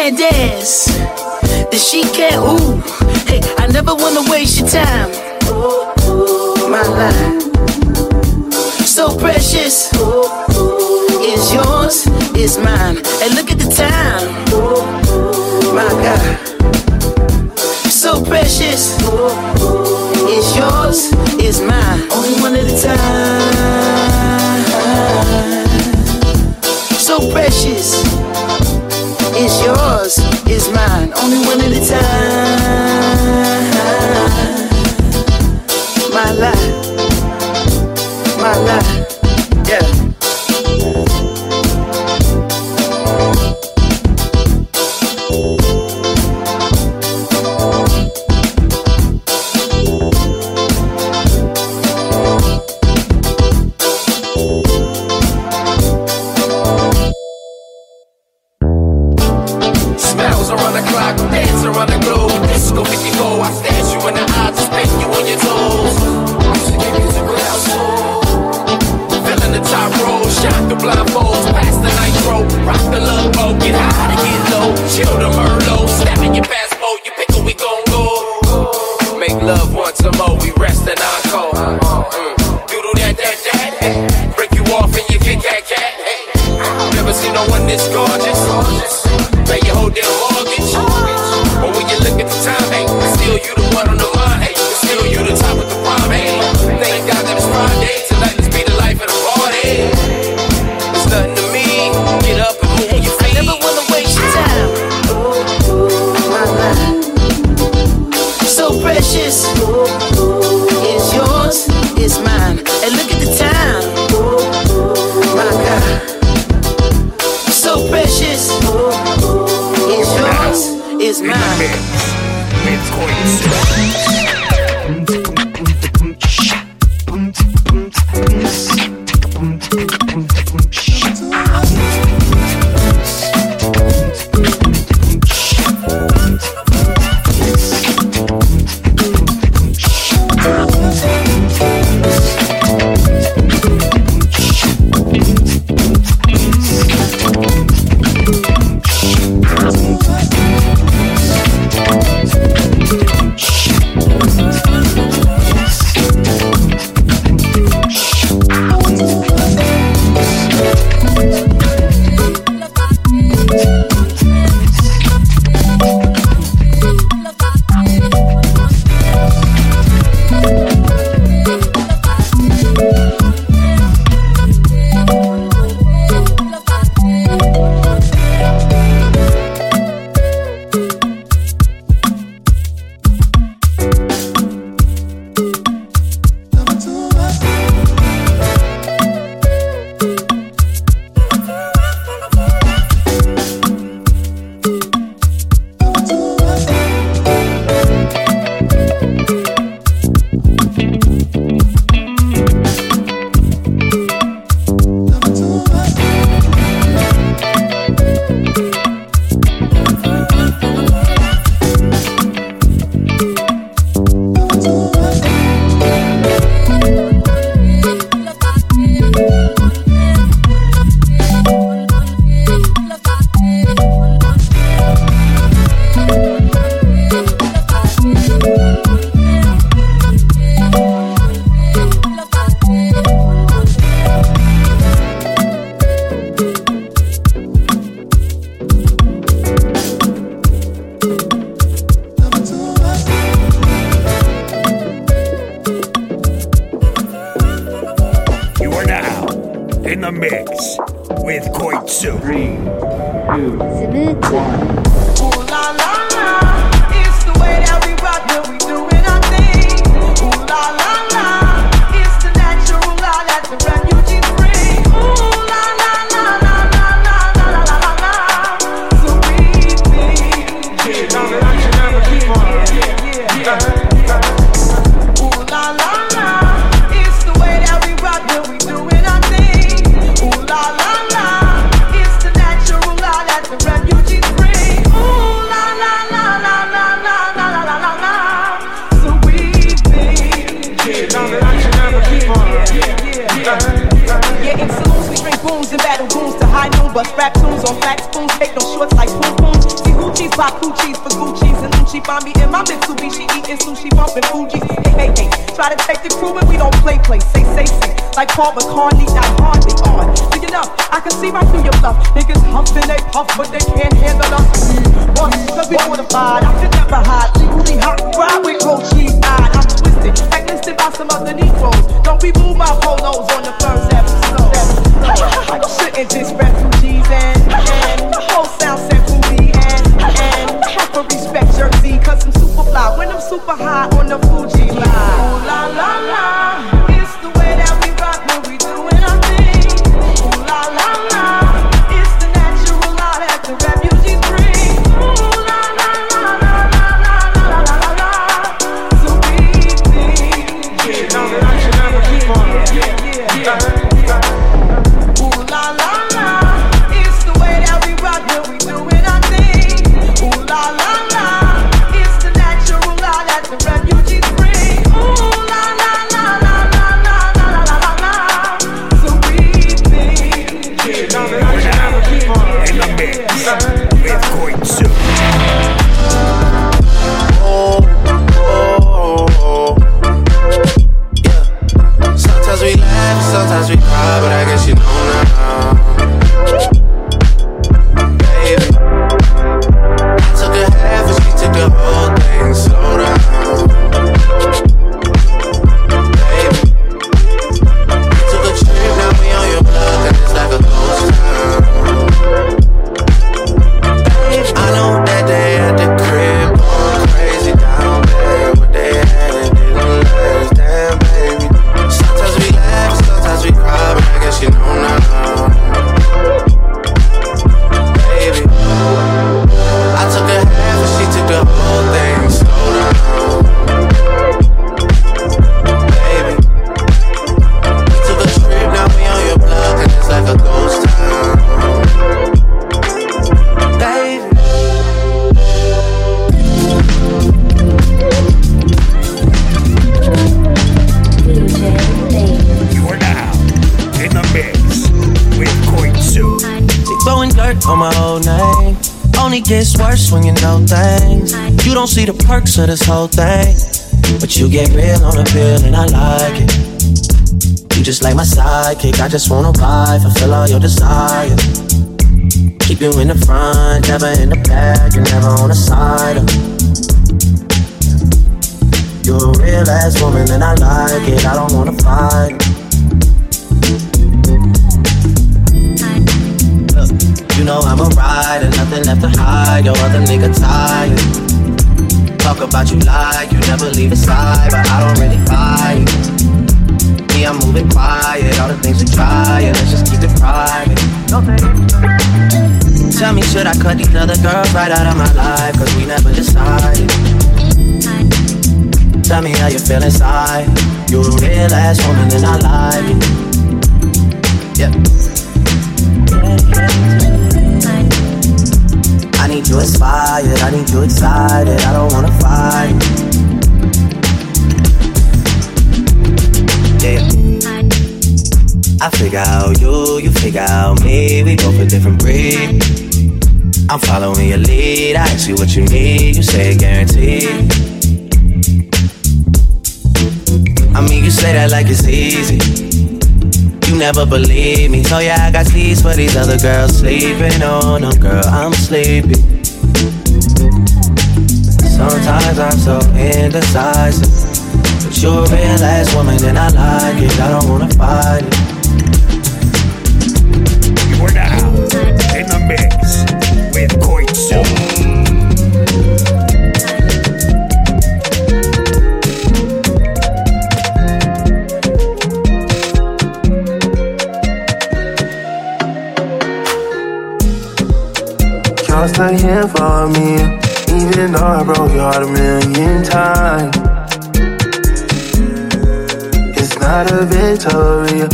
Can't dance, that she can't. Ooh, hey, I never wanna waste your time. My life, so precious, is yours, is mine. And hey, look at the time, my God. So precious, is yours, is mine. Only one at a time. So precious. It's yours, it's mine, only one at a time. My life, my life, yeah. in the mix with Koitsu. Three, two, one. Ooh la la la, it's the way that we rock when we doing our thing. Ooh la la la, it's the natural law that the refugees bring. Ooh la la la la la la la la la la. So we think, yeah, yeah, yeah, yeah. Ooh la la la. Bust rap tunes on flat spoons, make no shorts like poo-poons. See hoochies, buy coochies for Gucci's and Lucci. Find me in my Mitsubishi, eating sushi, bumping Fuji's. Hey, hey, hey, try to take the crew and we don't play, play, say, say, say. Like Paul McCartney, not hardly on. Looking up, I can see right through your bluff. Niggas humping, they puff, but they can't handle us. One, cause we mortified, I could never hide. Legally hot, ride with cold cheese, eyed. I'm twisted, like listed by some other Negroes. Don't remove my polos on the first episode. I shouldn't just refugees and, and whole sound set booty and, and have to respect Jersey, cause I'm super fly when I'm super high on the Fuji line. Ooh la la la, it's the way that we rock when we doing our thing. Ooh la la la, it's the natural law that the refugees bring. Ooh la la la la la la la la la. So we think, yeah, yeah, yeah, yeah, yeah, yeah. Gets worse when you know things. You don't see the perks of this whole thing, but you get real on the bill and I like it. You just like my sidekick, I just wanna vibe, fulfill all your desires. Keep you in the front, never in the back, and never on the side. You're a real ass woman and I like it, I don't wanna fight. You know I'm a rider, nothing left to hide. Your other nigga tired. Talk about you like you never leave a side, but I don't really buy it. Me, I'm moving quiet. All the things we try, yeah, let's just keep it private. Okay. Tell me, should I cut these other girls right out of my life? Cause we never decided. Tell me how you feel inside. You're a real ass woman and I like it. Yeah. I need you inspired, I need you excited, I don't wanna fight. Yeah. I figure out you, you figure out me, we both a different breed. I'm following your lead, I ask you what you need, you say it guaranteed. I mean you say that like it's easy. You never believe me, so yeah, I got seeds for these other girls sleeping on them, girl, I'm sleepy. Sometimes I'm so indecisive, but you're a real ass woman and I like it, I don't wanna fight it. we're now in the mix with Koitsu. Y'all stuck here for me, even though I broke your heart a million times. It's not a victory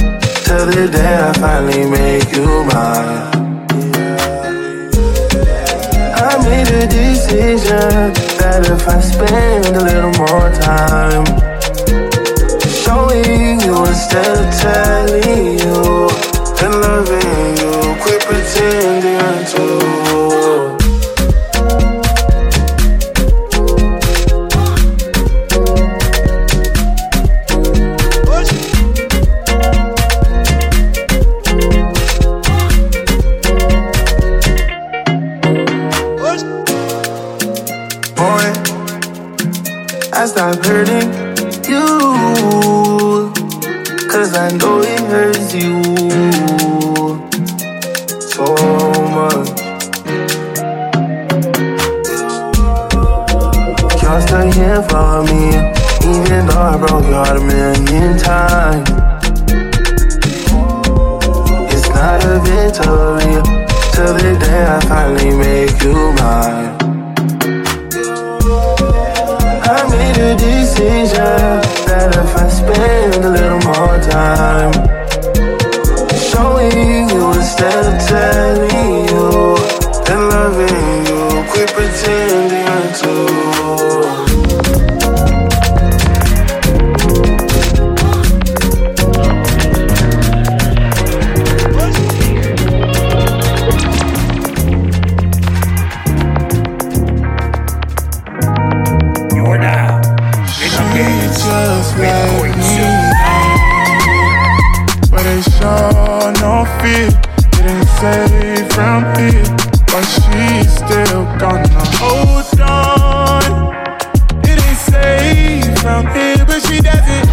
till the day I finally make you mine. I made a decision that if I spend a little more time showing you instead of telling you and loving you, quit pretending to. I stopped hurting you, cause I know it hurts you so much. Y'all stuck here for me, even though I broke your heart a million times. It's not a victory till the day I finally make you mine. A decision that if I spend a little more time showing you instead of telling you and loving you, quit pretending to. It ain't safe round here, but she's still gonna hold on. It ain't safe round here, but she doesn't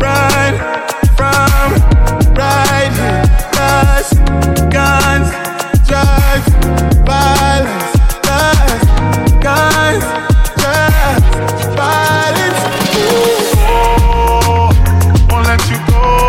run from right here. Lust, guns, drugs, violence. Lust, guns, drugs, violence. Oh, won't let you go.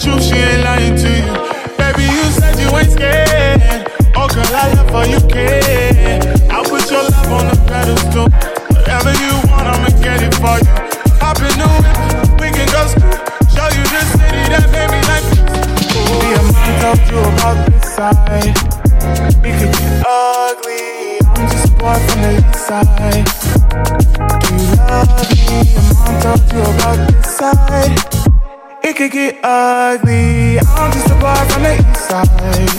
Truth, she ain't lying to you. Baby, you said you ain't scared. Oh girl, I love how you care. I put your love on a pedestal. Whatever you want, I'ma get it for you. Hop in the whip, we can go school. Show you this city that made me like this. Me and mine talk to you about this side. We could be ugly, I'm just a boy from the east side. Do you love me? Me and mine talk to you about this side. It could get ugly. I'm just a boy from the east side.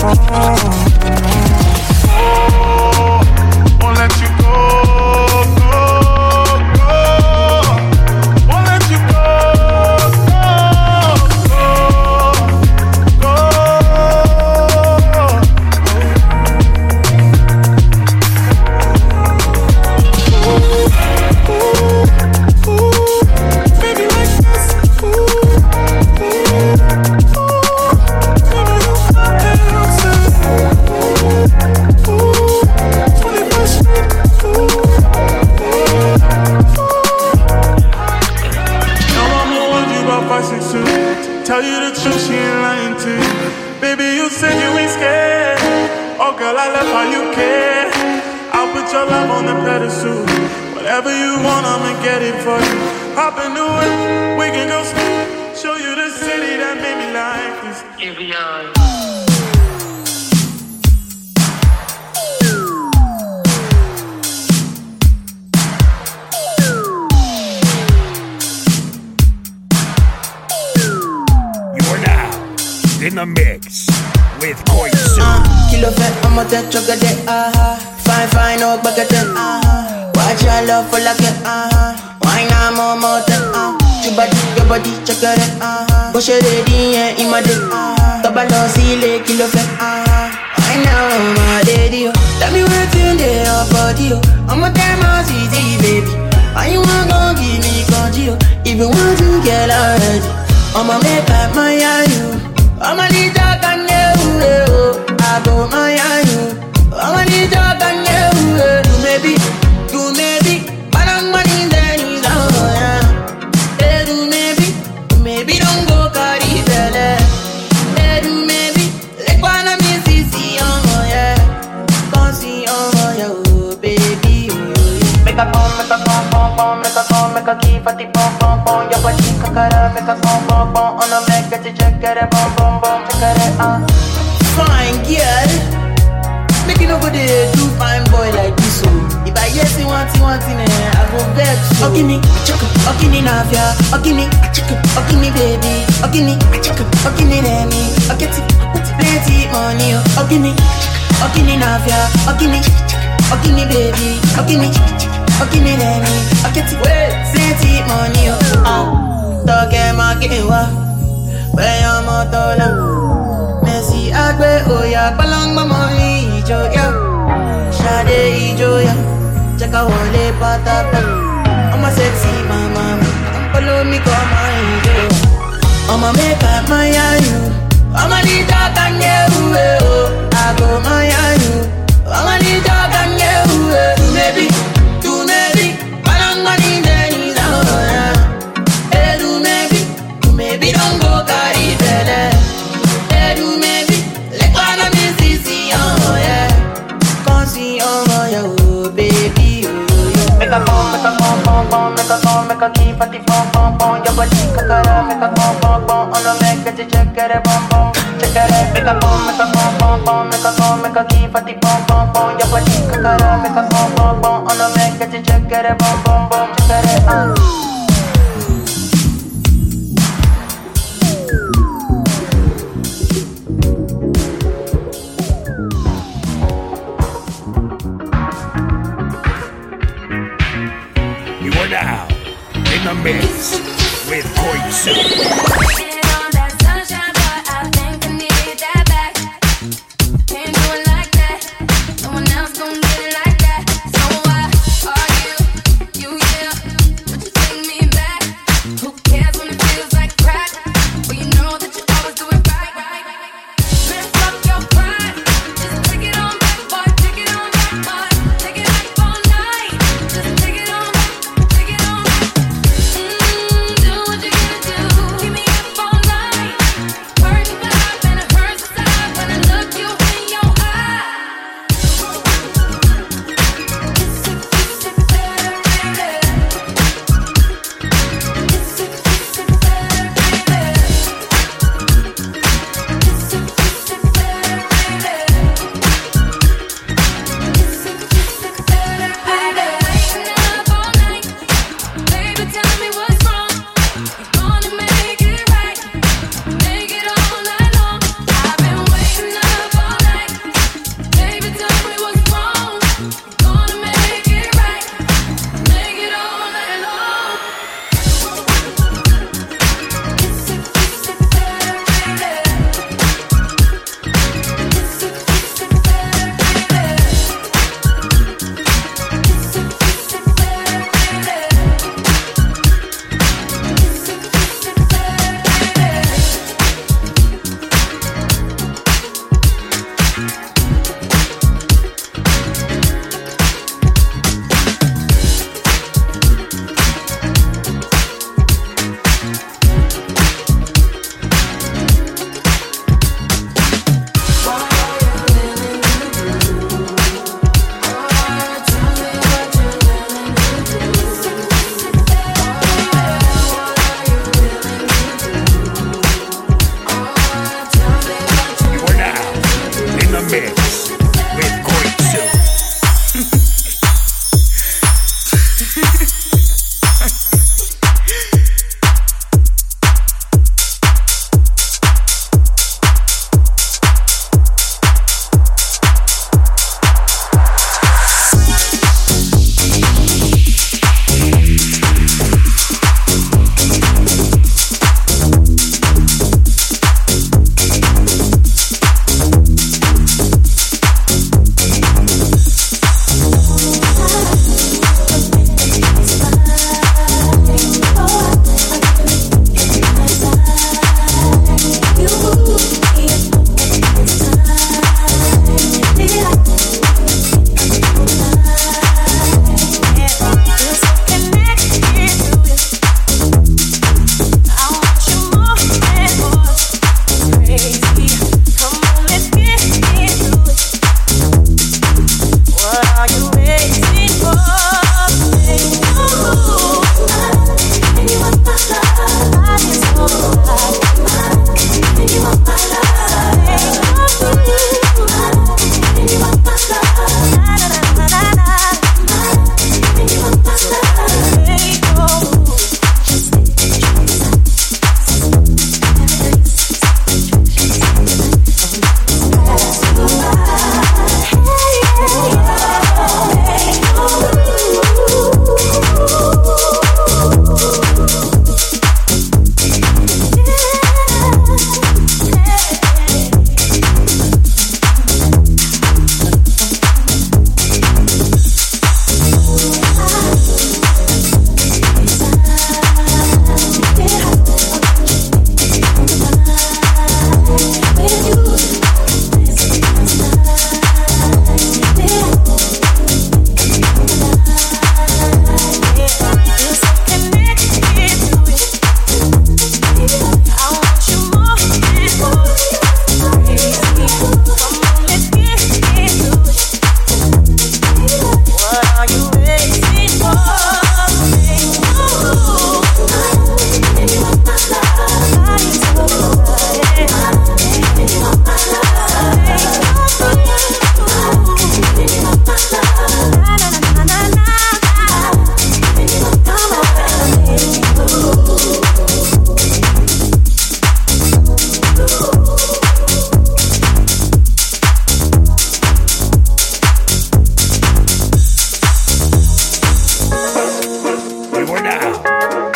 Oh, oh, oh. Won't let you go. she ready and in my day. Kabalo see lake in the fed. I know my daddy. Let me work in the body. I'm a damn house easy baby. I you want gon' give me congeal. Even want to get out of I'ma make up my eye you. I'ma need talk and you. I go my eye you. I'ma need talk and you. You maybe, you maybe, but I'm money then is on. Fatty bomb bomb bomb, your body kakara, make a bomb bomb bomb. On a make it, check it, bomb bomb bomb, check it out. Fine girl, make you no go there do fine boy like this. Oh, if I yes you want, you want in it, I go vex. Oh, give me a chuck, oh give me navia, oh give me a chuck, oh give me baby, oh give me a chuck, oh give me nemi, oh get it, plenty money. Oh give me, oh give me navia, oh give me, oh give me baby, oh give me. Oh, give me that me, I get it, plenty money, oh. Talk and market, wah. Where your motto, lah. Messi, I go, oh, yeah. Palang, my money, yo, yeah. Shade, yo, yeah. Check out all the patata. I'm a sexy mama. I'm follow me, call my yo. I'm a make up my you. I'm a need talk and yeah, oh. I go my you. I'm a need talk and yeah, oh. Maybe. Make a key for the bomb bomb, your body kakara. Make a bomb bomb bomb, on a make it, check it, bomb bomb, check it. Make a bomb, make a bomb bomb, make a bomb, make a key for the bomb bomb bomb, your body kakara. Make a bomb bomb bomb, on a make it, check it, bomb bomb bomb, check it out. Mix with poison. Phone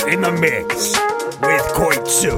in the mix with Koitsu.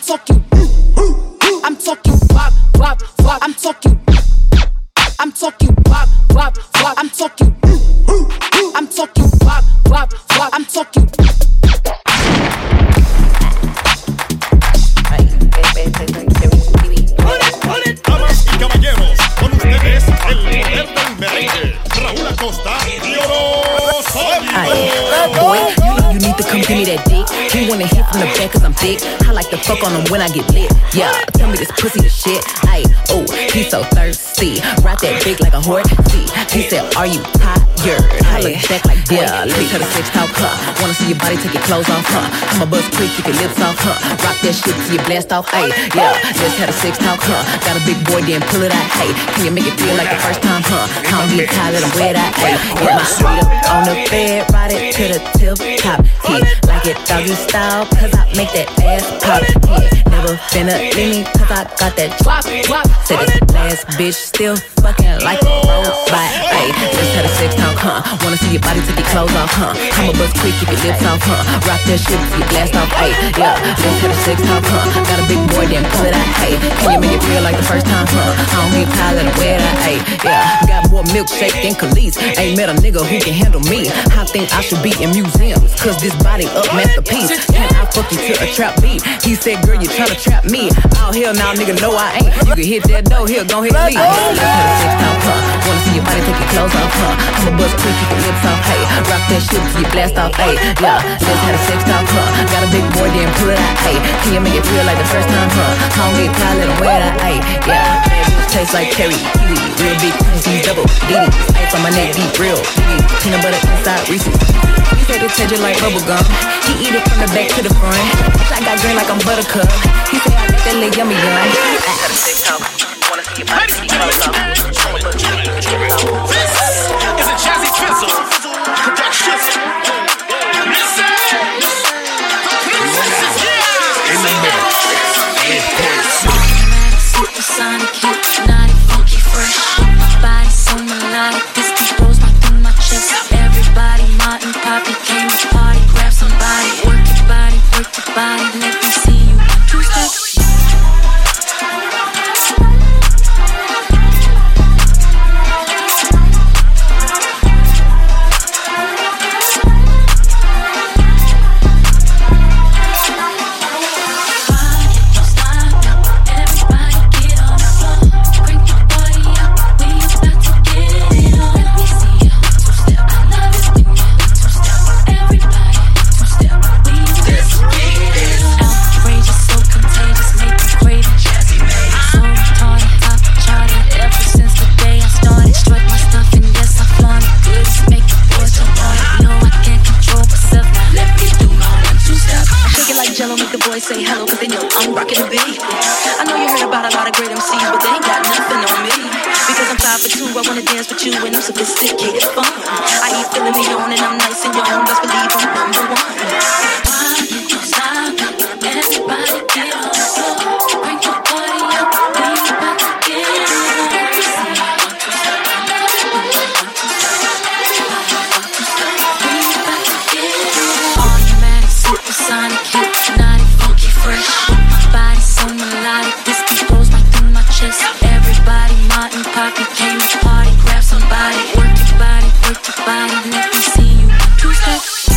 I'm talking. Hey. wanna hit from the back cause I'm thick. I like to fuck on them when I get lit. Yeah, tell me this pussy is shit. Ay, oh, he so thirsty. Ride that big like a horse. He said, are you tired? I look back like, yeah, let me tell the sex talk, huh? Wanna see your body, take your clothes off, huh? I'ma bust quick, kick your lips off, huh? Rock that shit till you blast off, ayy. Yeah, let's have a sex talk, huh? Got a big boy, then pull it out, ayy. Can you make it feel like the first time, huh? I don't get tired, I'm red out, ayy. Get my straight up on the bed, ride it to the tip top, yeah. Like it doggy style, cause I make that ass pop, yeah. Never finna leave me, cause I got that drop, drop. Said this last bitch still fucking like a robot, ayy. Let's have a sex talk, huh? Wanna see your body, take your clothes off, huh? I'ma bust quick, keep your lips off, huh? Rock that shit till you blast off, ayy. Yeah, let's have a sex talk, huh? Got a big boy, then pull it out, ayy. Can you make it feel like the first time, huh? I don't get tired, let it wear that, ayy. Yeah, got more milkshake than Khalees. Ain't met a nigga who can handle me. I think I should be in museums, cause this body up masterpiece. And I fuck you to a trap beat. He said, girl, you tryna trap me. Out here now, nigga, no I ain't. You can hit that door, he'll gon' hit me. Let's have a sex talk, huh? Wanna see your body, take your clothes off, huh? I'ma bust quick, keep your lips off, ayy. Rock that shit till you blast off, ayy. Yeah, let's have a sex talk, huh? Got a big boy, then pull it out, ayy. Can you make it feel like the first time, huh? I don't get tired, let it wear that, ayy. Yeah, tastes like cherry, kiwi, real big, these double, D D. Ice on my neck, deep, real, D D. Peanut butter inside, Reese's. He said it tastes like bubble gum. He eat it from the back to the front. I got green like I'm Buttercup. He said I got that little yummy gum. I got a sick talk. Wanna see your body, see your love. This is a Jazzy Fizzle. That shit's Sonic, hypnotic, funky, fresh. Body so melodic, this beat rolls my through my chest. Everybody, Martin, Poppy, came to party, grab somebody. Work your body, work your body, let me see you. Two steps. Say hello, cause they know I'm rockin' the beat. I know you heard about a lot of great M Cs, but they ain't got nothing on me. Because I'm five for two, I wanna dance with you, and I'm sophisticated fun. I ain't feelin' me on, and I'm nice and young. Best believe I'm number one. Why you don't stop? Everybody get on the floor. Bring your body up, we about to get it on. Automatic, supersonic, hypnotic. My body's so melodic, this beat rolls right through my chest. Everybody, Martin, Poppy, came to party, grab somebody. Work your body, work your body, let me see you. Two steps.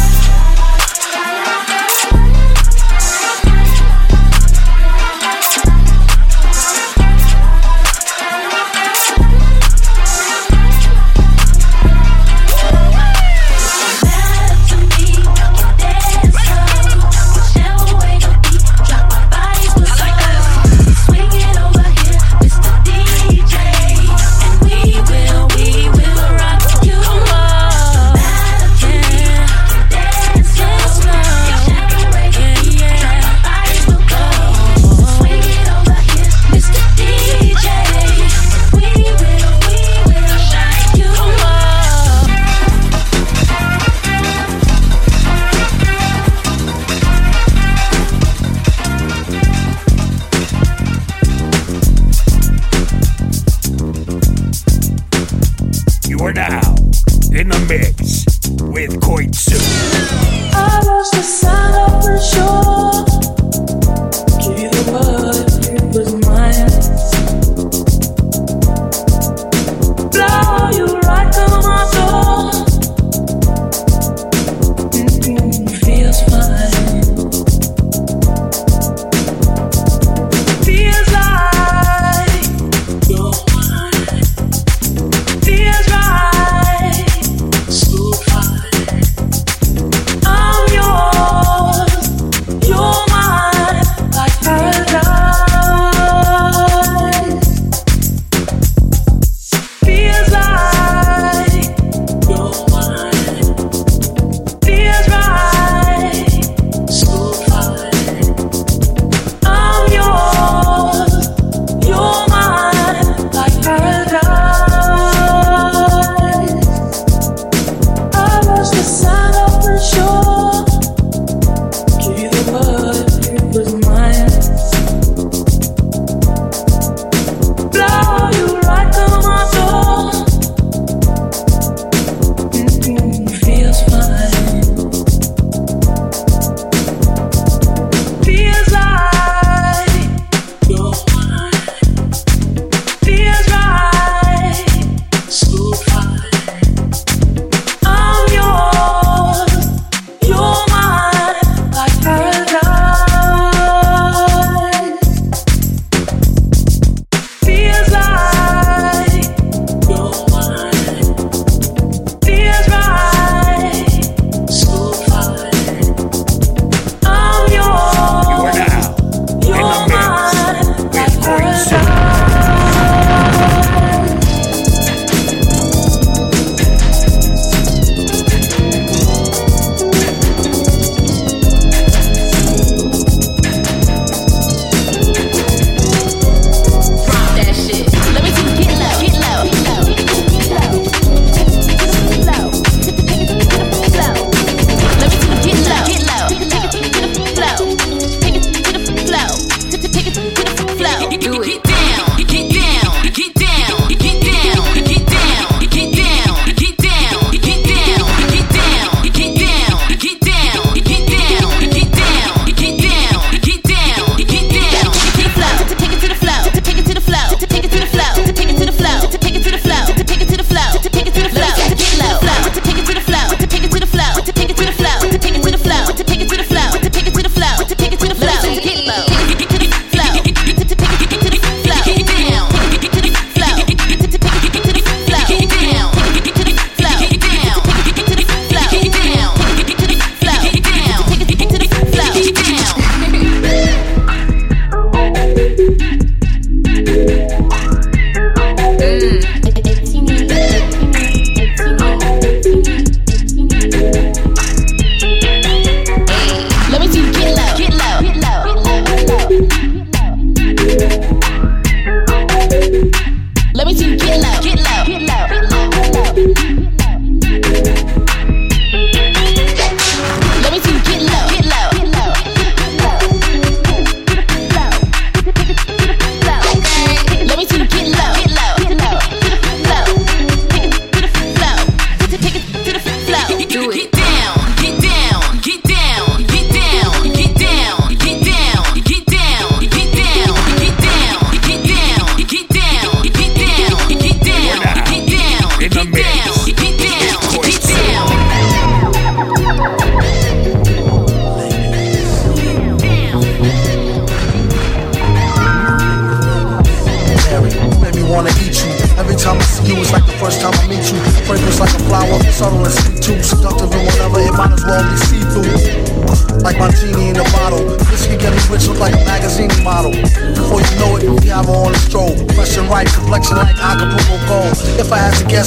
do it.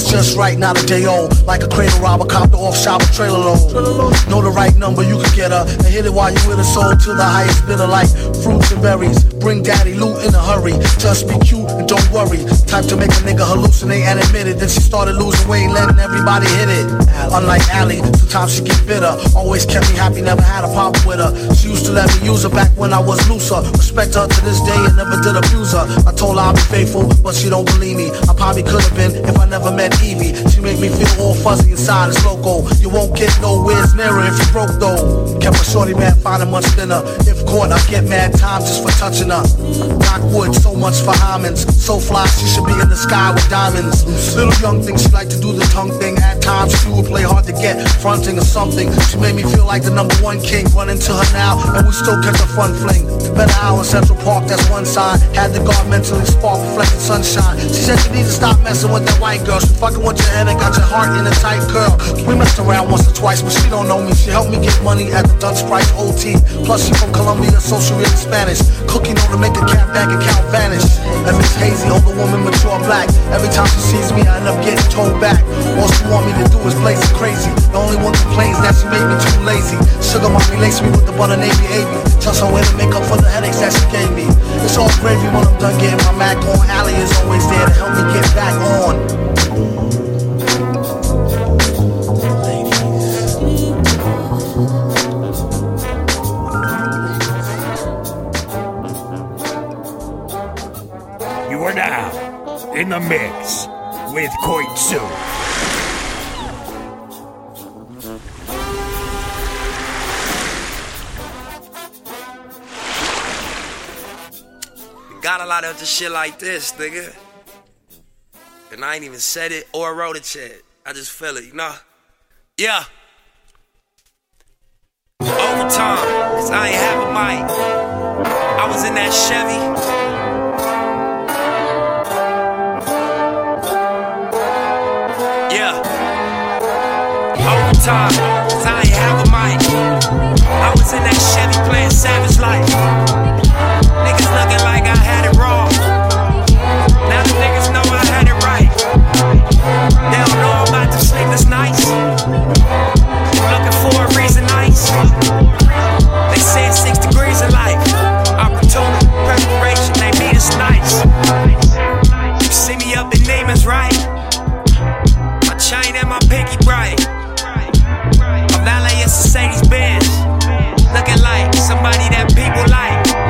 Just right, not a day old. Like a cradle robber, cop the off shop, a trailer load. Know the right number, you can get her. And hit it while you with her soul to the highest bidder, like fruits and berries. Bring daddy loot in a hurry. Just be cute and don't worry. Type to make a nigga hallucinate and admit it. Then she started losing weight, letting everybody hit it. Unlike Allie, sometimes she get bitter. Always kept me happy, never had a problem with her. She used to let me use her back when I was looser. Respect her to this day and never did abuse her. I told her I'd be faithful, but she don't believe me. I probably could have been if I never met Evie. She make me feel all fuzzy inside, it's loco. You won't get nowhere nearer if you broke though. Kept my shorty mad, finding much thinner. If caught, I get mad time just for touching her. Knock wood, so much for Hymens. So fly, she should be in the sky with diamonds. Little young thing, she like to do the tongue thing. At times, she would play hard to get, fronting or something. She made me feel like the number one king. Running to her now, and we still catch a fun fling. Spent an hour in Central Park, that's one sign. Had the guard mentally spark, reflecting sunshine. She said she needs to stop messing with that white girl. She fucking with your head and got your heart in a tight curl. We messed around once or twice, but she don't know me. She helped me get money at the Dutch Price O T. Plus, she from Colombia, so she really Spanish. Cookie know to make a cat bank account vanish. If it's hazy, older woman, mature black. Every time she sees me, I end up getting told back. All she want me to do is play some crazy. The only one complains that she made me too lazy. Sugar mommy lace me with the butter navy A B. Just her way to make up for the headaches that she gave me. It's all gravy when I'm done getting my Mac on. Allie is always there to help me get back on. In the mix with Koitsu. Got a lot of the shit like this, nigga. And I ain't even said it or wrote it yet. I just feel it, you know? Yeah. Overtime, cause I ain't have a mic. I was in that Chevy. Time, cause I ain't have a mic. I was in that Chevy playing Savage Life. Niggas looking like I had it wrong. Now the niggas know I had it right. They don't know I'm about to sleep this night. Looking for a reason nice. They say it's six degrees of life. Opportunity, preparation, they need us nice. You see me up in Neiman's right. My chain and my pinky bright. Valet and Mercedes Benz, looking like somebody that people like.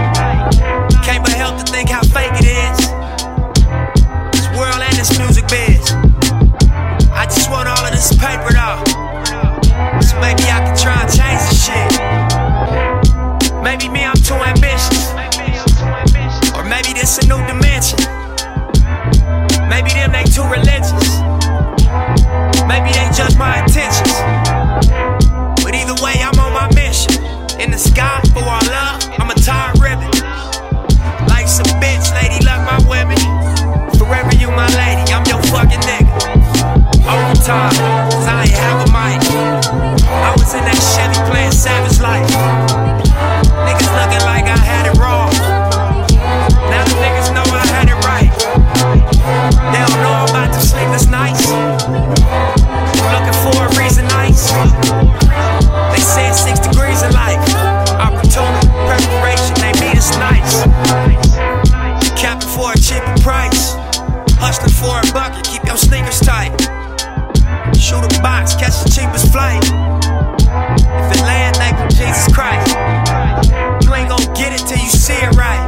Maybe this a new dimension. Maybe them they too religious. Maybe they judge my intentions. But either way, I'm on my mission. In the sky for our love, I'm a tired ribbon. Life's a bitch, lady, love my women. Forever you my lady, I'm your fucking nigga. Over time, cause I ain't have a mic. I was in that Chevy playing Savage Life. Hustling for a bucket, keep your sneakers tight. Shoot a box, catch the cheapest flight. If it land like Jesus Christ, you ain't gon' get it till you see it right.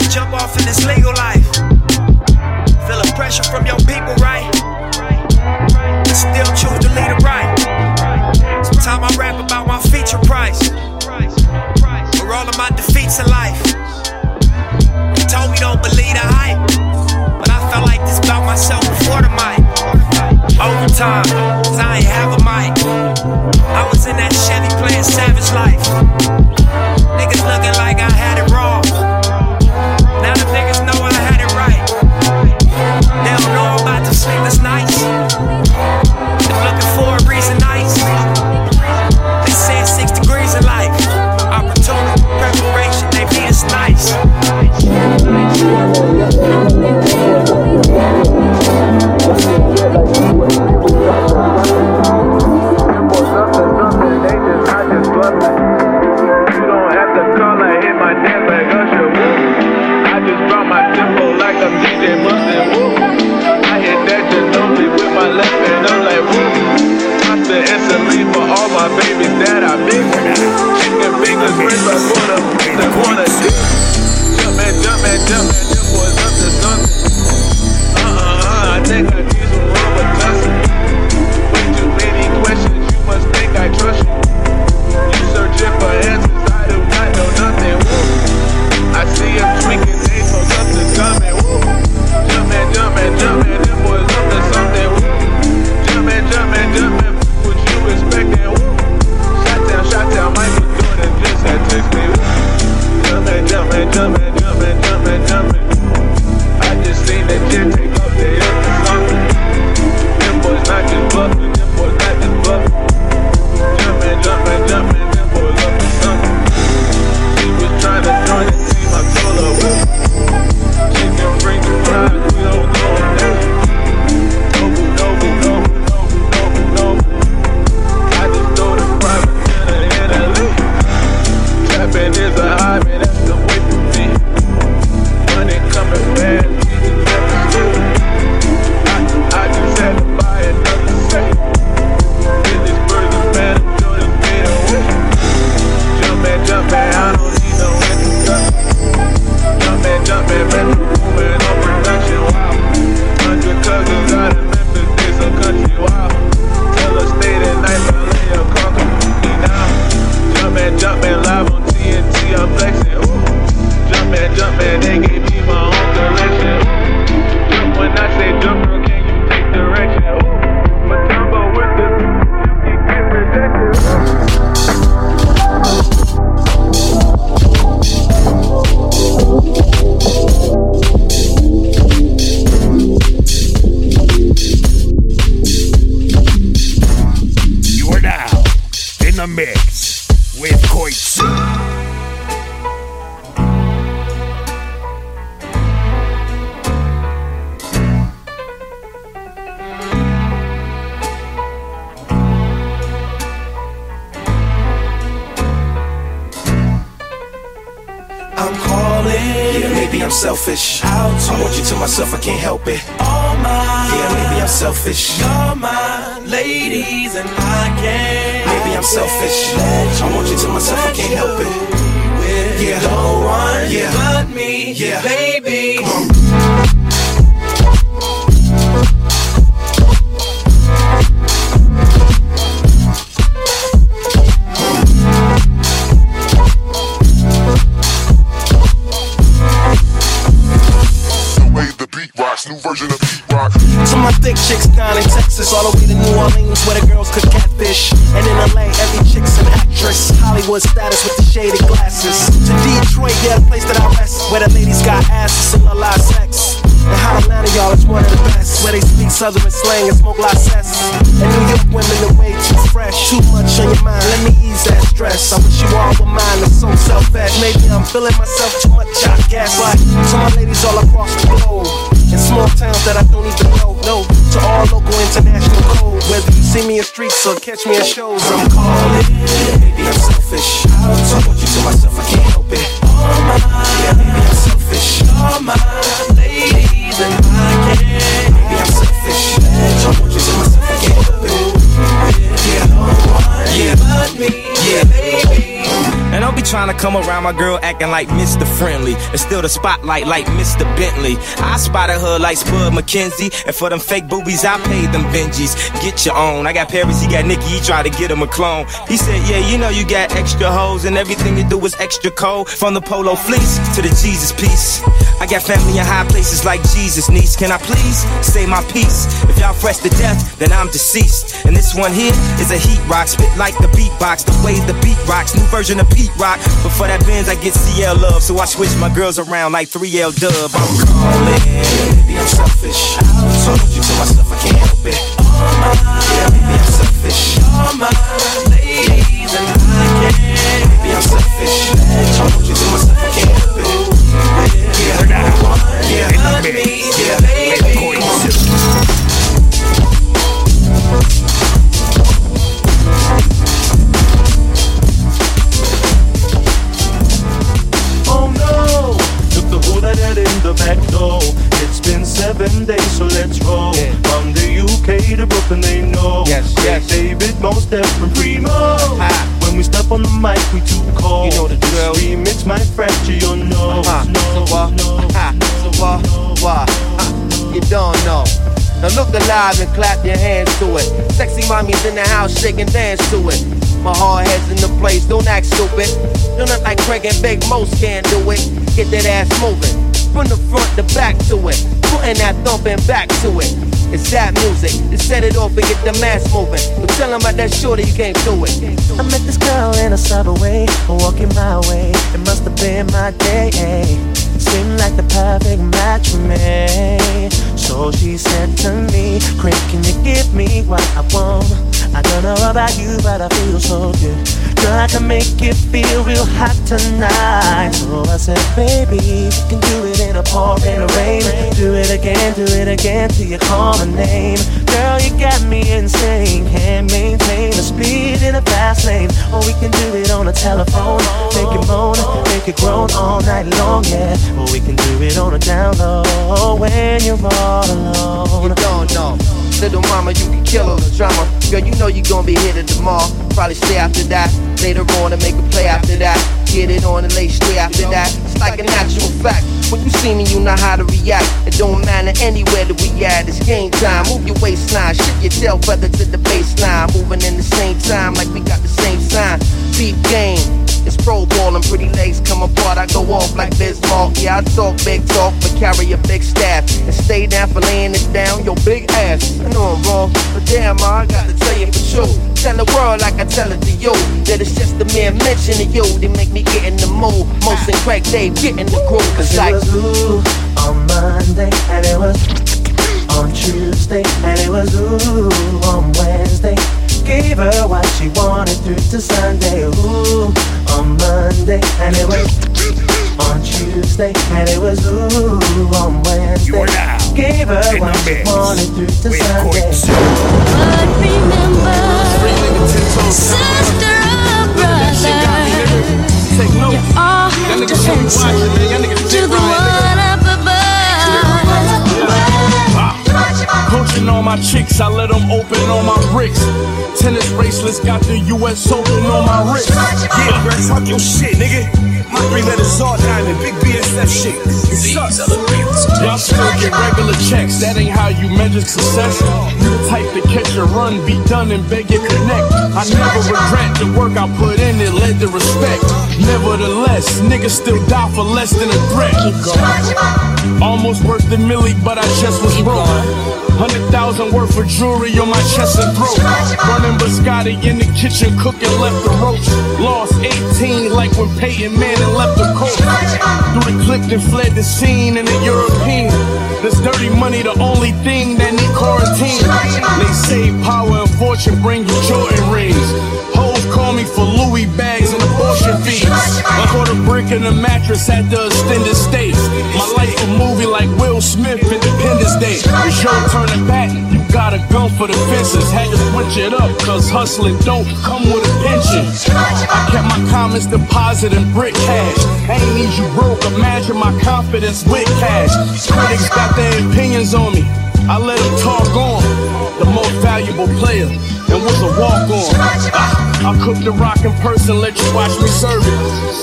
And jump off in this legal life. Feel the pressure from your people, right? But still choose to lead it right. Sometimes I rap about my feature price. For all of my defeats in life. They told me don't believe the hype. I like this about myself before the mic. Overtime, cause I ain't have a mic. I was in that Chevy playing Savage Life. Niggas looking like I had it wrong. Now the niggas know I had it right. They don't know about the sleepless nights. They're looking for a reason nights. They said six degrees of life. Opportunity, preparation, they be this nice. new version of E-Rock. To my thick chicks down in Texas, all the way to New Orleans, where the girls cook catfish. And in L A, every chick's an actress, Hollywood status with the shaded glasses. To Detroit, yeah, the place that I rest, where the ladies got asses and a lot of sex. And how Atlanta, y'all, is one of the best, where they speak Southern slang and smoke license. And New York women are way too fresh, too much on your mind, let me ease that stress. I wish you all were mine, I'm so selfish. Maybe I'm feeling myself too much, I guess. But to my ladies all across the globe, in small towns that I don't even know, no, to all local international code, whether you see me in streets or catch me at shows, I'm calling. Yeah, baby, I'm selfish, I don't talk with you to myself, I can't help it. Oh my, yeah, baby, I'm selfish, oh my lady. I can't, maybe I'm selfish. I want you to myself, I can't help it. Yeah, no one, yeah, but me, yeah, baby. And I'll be trying to come around my girl acting like Mister Friendly, and still the spotlight like Mister Bentley. I spotted her like Spud McKenzie, and for them fake boobies I paid them Benjis. Get your own, I got Paris, he got Nikki, he tried to get him a clone. He said, yeah, you know you got extra hoes, and everything you do is extra cold. From the polo fleece to the Jesus piece, I got family in high places like Jesus, niece. Can I please say my piece? If y'all fresh to death, then I'm deceased. And this one here is a heat rock, spit like the beatbox, the way the beat rocks, new version of Pete Rock. But for that Benz, I get C L love, so I switch my girls around like three L Dub. I'm calling, yeah, baby, I'm selfish. I don't talk with you to myself, I can't help it. Oh my, yeah, baby, I'm selfish. Oh my, ladies, and I can't, baby, I'm selfish. I talk with you to myself, I can't help it. Yeah, yeah, yeah, yeah, baby, yeah, baby. Oh no, took the road I had in the back door. It's been seven days, so let's roll. Yeah. From the U K to Brooklyn, they know. Yes, yes. David, Mos Def, and Primo. Ah. When we step on the mic, we too cold. You know the drill. This remix might fracture your nose. Uh-huh. No, so, uh, no, uh, no, so, uh, no, why? Uh, you don't know. Now look alive and clap your hands to it. Sexy mommies in the house, shake and dance to it. My hard head's in the place, don't act stupid. Don't act like Craig and Big Most can't do it. Get that ass moving, from the front to back to it. Putting that thumping back to it. It's that music, just set it off and get the mass moving. But tell them about that shorty, you can't do it. I met this girl in a subway, walking my way. It must have been my day. Seemed like the perfect match for me. So she said to me, Craig, can you give me what I want? I don't know about you, but I feel so good. Girl, I can make it feel real hot tonight. So I said, baby, you can do it in a park, in the rain. Do it again, do it again, till you call my name. Girl, you got me insane. Can't maintain the speed in a fast lane. Or we can do it on the telephone. Make it moan, make it groan all night long, yeah. Or we can do it on a down low when you're all alone. You don't know. Little mama, you can kill all the drama. Girl, you know you gon' be here tomorrow. Probably stay after that. Later on and make a play after that. Get it on and lay straight after that. It's like a natural fact. When you see me, you know how to react. It don't matter anywhere that we at. It's game time. Move your waistline. Shake your tail feather to the baseline. Moving in the same time like we got the same sign. Deep game. It's pro ball and pretty legs come apart. I go off like Bismarck. Yeah, I talk big talk, but carry a big staff. And stay down for laying it down, your big ass. I know I'm wrong, but damn, I gotta tell you for sure. Tell the world like I tell it to you, that it's just a mere mention of you. They make me get in the mood. Most and Craig, they get in the groove. Cause it was ooh on Monday, and it was on Tuesday, and it was ooh on Wednesday. Gave her what she wanted through to Sunday. Ooh, on Monday, and it was on Tuesday, and it was ooh on Wednesday. Gave her what she wanted through to Sunday. But remember, sister or brother, you're all attention to the one up above. Coaching all my chicks, I let them open all my bricks. Tennis bracelets got the U S Open on my wrist. Yeah, fuck your shit, nigga. Three letters all nine and big B S F shit. You suck. Y'all still get regular checks. That ain't how you measure success. You type to catch a run, be done and beg your connect. I never regret the work I put in, it led to respect. Nevertheless, niggas still die for less than a threat. Keep going. Almost worth the milli, but I just was broke. Hundred thousand worth of jewelry on my chest and throat. Running biscotti in the kitchen, cooking left the roach. Lost eighteen like when Peyton Manning left the coach. Through the Clifton fled the scene in the European. This dirty money the only thing that need quarantine. They say power and fortune bring you Jordan rings. Hoes call me for Louis bags and abortion fees. I caught a brick in a mattress at the extended states. My life a movie like Will Smith, Independence Day. It's your turn to bat, you gotta go for the fences. Had to switch it up, cause hustling don't come with a pension. I kept my comments deposit in brick cash. I ain't need you broke, imagine my confidence with cash. Critics got their opinions on me, I let them talk on. The most valuable player, and was a walk-on. I, I cooked the rock in person, let you watch me serve it.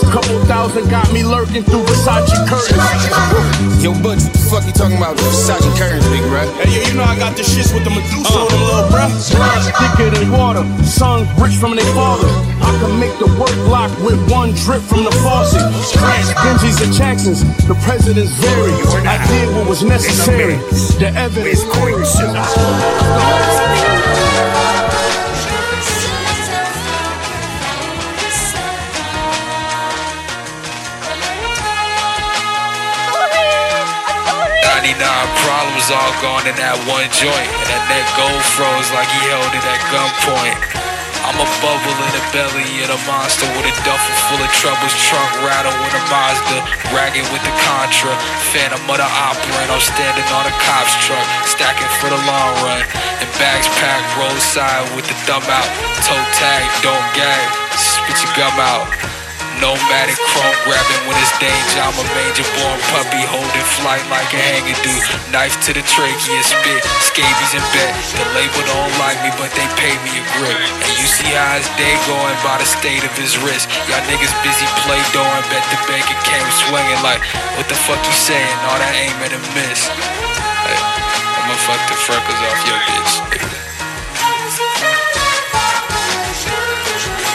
Couple thousand got me lurking through Versace curtains. Yo, Butch, what the fuck you talking about Versace curtains, big bruh? Hey, yo, you know I got the shits with the Medusa uh, on them, little bruh. Blood's thicker than water, sons rich from their father. I can make the work block with one drip from the faucet. Scratch Benjis and Jacksons, the presidents vary. I did what was necessary, the evidence queen. Problems all gone in that one joint, and that neck gold froze like he held it at gunpoint. I'm a bubble in the belly of a monster with a duffel full of troubles. Trunk rattle with a Mazda, ragged with the Contra, Phantom of the Opera, and I'm standing on a cop's truck, stacking for the long run. And bags packed roadside with the thumb out, toe tag, don't gag, spit your gum out. Nomadic chrome grabbing when it's danger. I'm a manger born puppy holding flight like a hanger dude. Knife to the trachea, spit, scabies in bed. The label don't like me, but they pay me a grip. And you see how his day going by the state of his wrist. Y'all niggas busy play doing, bet the banker came swinging like, what the fuck you saying? All that aim at a miss. Hey, I'ma fuck the freckles off your bitch.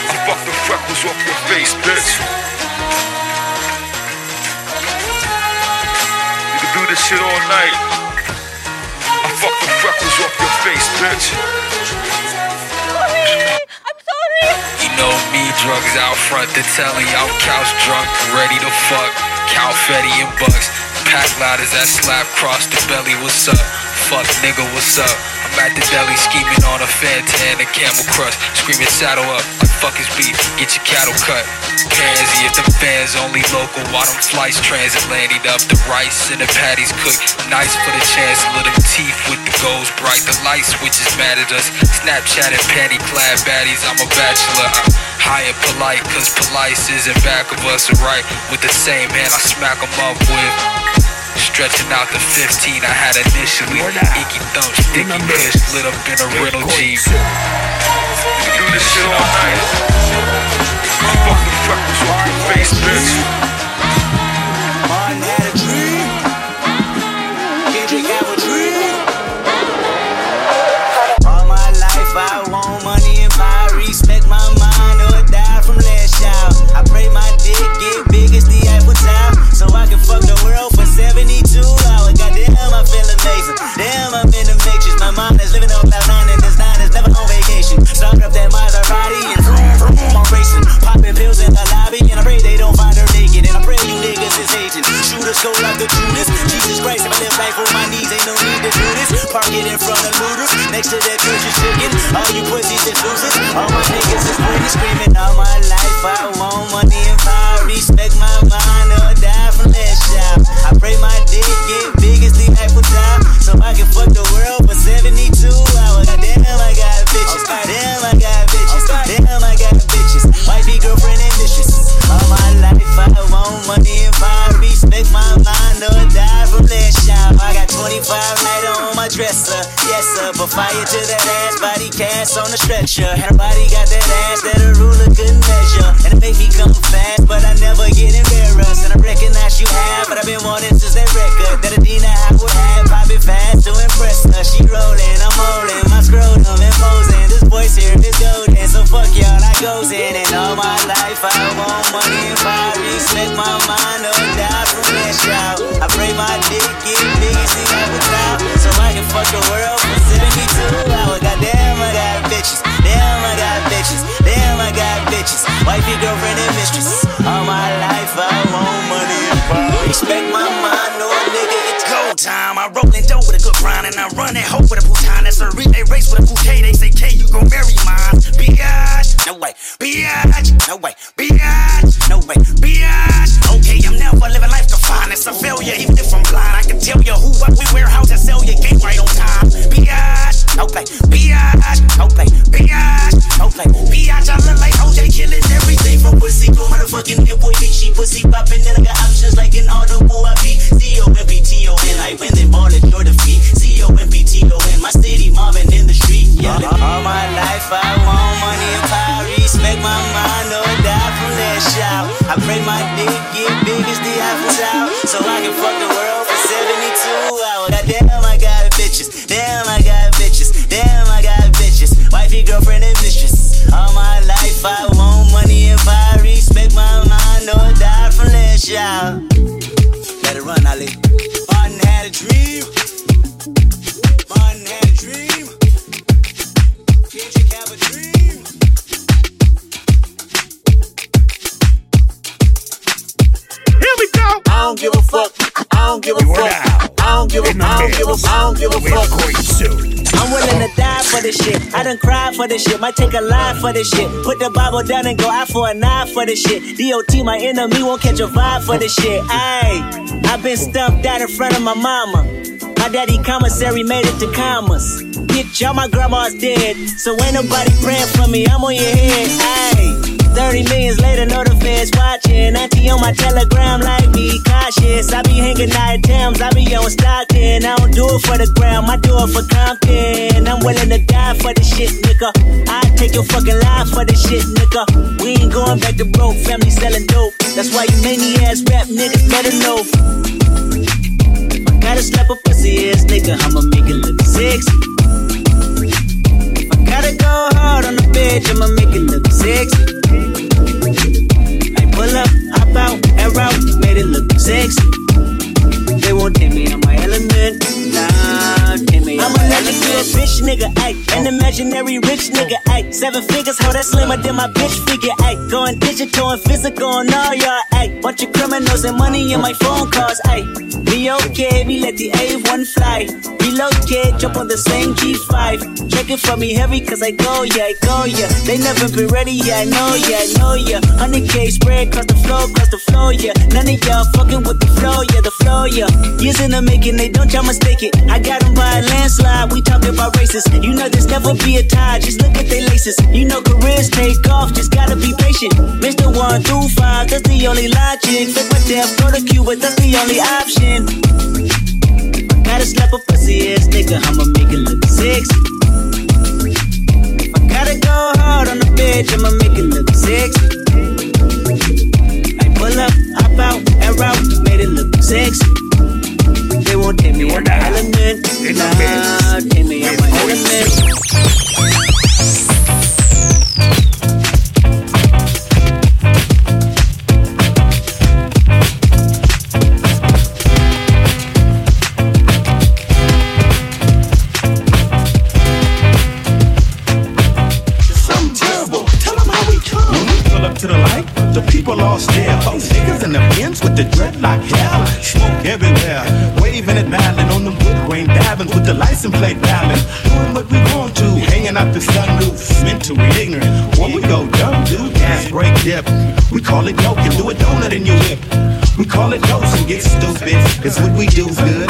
I fuck the freckles off your face, bitch. You can do this shit all night. I fuck the freckles off your face, bitch. Sorry. I'm sorry. You know me, drugs out front. They're telling y'all couch drunk, ready to fuck. Calfetti and bucks. Pack ladders that slap cross the belly. What's up? Fuck nigga, what's up? I'm at the deli scheming on a Fanta and a Camel Crust. Screaming saddle up. Fuck his beat, get your cattle cut. Pansy if the fans only local. Why them flights transatlantic up? The rice and the patties cooked. Nice for the chancellor, them teeth with the goals bright. The light switches mad at us. Snapchat and panty clad baddies. I'm a bachelor. I'm high and polite, cause polite isn't back of us, right? With the same hand I smack them up with. Stretching out the fifteen I had initially. Icky thumps, sticky piss, lit up in a rental Jeep. You this shit all night. I fuck the freckles off your face, bitch. I had a dream. Kendrick have a dream. All my life I want money and my respect. My mind or die from last child. I pray my dick get big as the Apple time, so I can fuck the world for seventy-two hours. Goddamn, I feel amazing. Damn, I'm in the matrix. My mom is living on cloud nine and this nine is never on vacation. Start up that Maserati and vroom, vroom, I'm racing. Popping pills in the lobby and I pray they don't find her naked. And I pray you niggas is agents. Shoot a soul like the Judas. Jesus Christ, if I live life on my knees, ain't no need to do this. Park it in front of looters. Next to that church is chicken. All you pussies is losers. All my niggas is pretty screaming. All my life I want money and power. Respect my mind or die from that shop. I pray my dick get big as the Apple time, so I can fuck the world for seventy-two hours. Damn, I got bitches. Damn, I got bitches. Damn, I got bitches. Might be girlfriend and mistress. All my life I want money and power. Respect my mind or die from that shop. I got twenty-five nights on my dress. yes sir, yes sir. But fire to that ass, body cast on the stretcher. Her body got that ass that a ruler couldn't measure. And it made me come fast, but I never get embarrassed. And I recognize you have, but I've been wanting since that record that Adina I would have. I've been fast to impress her. She rolling, I'm holding my scrotum and posing. This voice here is golden, so fuck y'all, I goes in. And all my life I want money and fire. Respect my mind or die from that shout. I pray my dick get big and see I would out, so I can fuck the world for seventy-two hours. Goddamn, I got bitches. Damn, I got bitches. Damn, I got bitches. Wifey, girlfriend, and mistress. All my life, I want money and power. Respect my mind, no nigga, it's go time. I rollin' dough with a good grind, and I run that hoe with a bouton. That's a relay race with a bouquet. They say, K, you gon' marry mine. Biatch, no way. Biatch, no way. Biatch, no way. Biatch. Okay, I'm never living life defined. It's a failure, even if I'm blind. I can tell you who, what, we wear, how to sell your game right on time. Biatch, no play. Biatch, no play. Biatch, no play. Biatch, I look like O J killing everything from pussy to motherfucking nipple. She pussy popping, then I got options like an audible. I be C O M P T O N. I win them all at your defeat. C O M P T O N. My city mobbing in the street. Yeah, all my life I want money and power. Respect my mind or die from that shout. I pray my dick get big as the Eiffel Tower, so I can fuck the world for seventy-two hours. Goddamn, I got bitches. Damn, I got bitches. Damn, I got bitches. Wifey, girlfriend, and mistress. All my life I want money and power. Respect my mind or die from that shout. Let it run, Ali. Martin had a dream. Martin had a dream. Future have a dream. Here we go. I don't give a fuck. I don't give a fuck. I don't give a. I don't give a. I don't give a fuck. I'm willing to die for this shit. I done cried for this shit. Might take a lie for this shit. Put the Bible down and go out for an eye for this shit. D O T my enemy won't catch a vibe for this shit. Ayy, I been stumped out in front of my mama. My daddy commissary made it to commas. Bitch, y'all my grandma's dead, so ain't nobody praying for me. I'm on your head. Ayy. thirty millions later, no the feds watching. Auntie on my telegram like be cautious. I be hanging out at Tams, I be on Stockton. I don't do it for the gram, I do it for Compton. I'm willing to die for this shit, nigga. I take your fucking life for this shit, nigga. We ain't going back to broke, family selling dope. That's why you maniacs rap niggas better know. If I gotta slap a pussy ass nigga, I'ma make it look sexy. Gotta go hard on the bitch, I'ma make it look sexy. I pull up, hop out, air out, made it look sexy. They won't take me on my element, nah, take me on my element. I'm a legendary bitch nigga, ayy, an imaginary rich nigga, ayy. Seven figures, ho, that's slimmer than my bitch figure, ayy. Going digital and physical and all y'all, ayy. Bunch of criminals and money in my phone calls, ayy. Be okay, we let the A one fly. Relocate, jump on the same G five. Check it for me heavy, cause I go, yeah, I go, yeah. They never been ready, yeah, I know, yeah, I know, yeah. one hundred K spread, cross the flow, cross the flow, yeah. None of y'all fucking with the flow, yeah, the flow, yeah. Years in the making, they don't y'all mistake it. I got them by a landslide, we talking about races. You know there's never be a tie, just look at their laces. You know careers take off, just gotta be patient. Mister one through five, that's the only logic. Flip my death, go to Cuba, that's the only option. Gotta slap a pussy ass nigga, I'ma make it look sexy. If I gotta go hard on the bitch, I'ma make it look sexy. I pull up, hop out, air out, made it look sexy. They won't take me on my element, nah, take me on my element. People lost their folks, niggas in the pins with the dreadlock hair, smoke everywhere, waving and dialing on them wood grain divins with the license plate dialing, doing what we want to, hanging out the sunroof, mentally ignorant, what we go dumb do, gas break dip, we call it yoke and do a donut in your whip, we call it dose and get stupid, it's what we do good,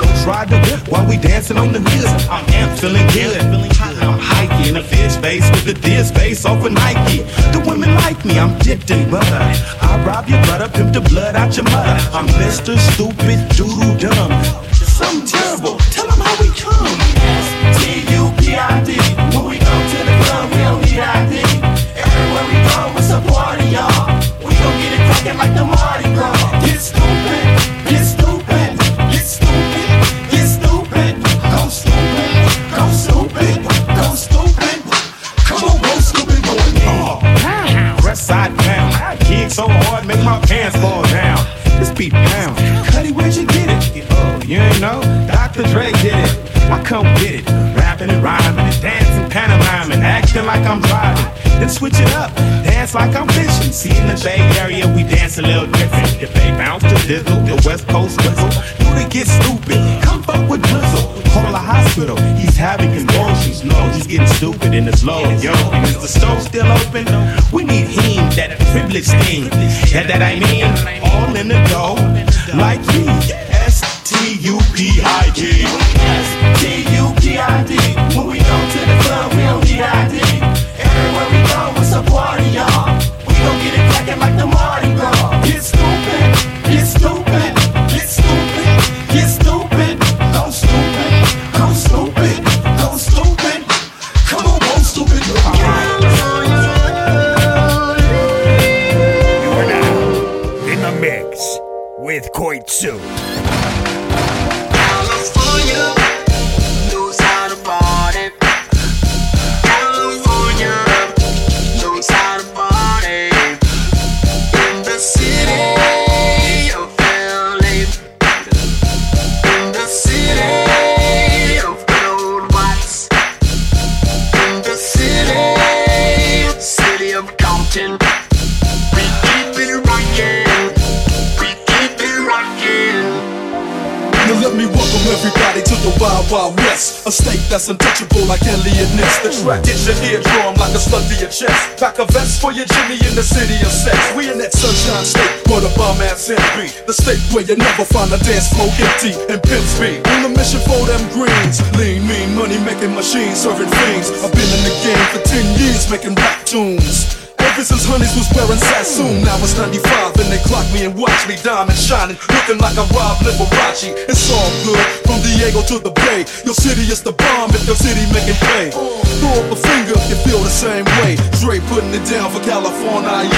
go try the whip while we dancing on the music, I'm amped feeling good, I'm hiking in a fish face with the diss face off of Nike, the women like me, I'm dipped in butter. I rob your brother, pimp the blood out your mother. I'm Mister Stupid Doodle Dumb. I'm terrible, tell them how we come. V I P. When we go to the club, we don't need I D. Everywhere we go, it's a party, y'all. We gon' get it crackin' like the Mardi Gras. Get stupid, get stupid, get stupid, get stupid. Go stupid, go stupid, go stupid. Come on, go stupid, go again. Rest side down, I gig so hard, make my pants fall down. This beat down, Cuddy, where'd you get it? Oh, you ain't know, Doctor Dre did it. I come get it, rapping and rhyming and dancing, pantomiming, acting like I'm driving. Then switch it up, dance like I'm fishing. See, in the Bay Area, we dance a little different. If they bounce to dizzle, the West Coast whistle. Do they get stupid? Come fuck with Blizzle. Call a hospital, he's having convulsions. No, he's getting stupid and it's low, yo. And is the stove still open? We need him, that privileged thing. That that I mean, all in the dough, like me. S T U P I D. T U P I D. When we go to the club, we don't need I D. Everywhere we go, it's a party, y'all. We gon' get it crackin' like the Mardi Gras. Get stupid, get stupid, get stupid, get stupid. Go stupid, go stupid, go stupid. Come on, go stupid, go stupid. You are now in the mix with Koitsu. Wild, wild west, a state that's untouchable like Elliot Ness. The track hits your eardrum like a slug to your chest. Pack a vest for your Jimmy in the city of sex. We in that sunshine state where the bomb ass envy. The state where you never find a dance floor empty and pimps be on a mission for them greens. Lean, mean, money making machines, serving fiends. I've been in the game for ten years making rap tunes. Ever since Honeys was wearing Sassoon, now it's ninety-five and they clock me and watch me diamond shining, looking like I robbed Liberace. It's all good, from Diego to the Bay. Your city is the bomb if your city making pay. Throw up a finger if you feel the same way. Dre putting it down for California, yeah.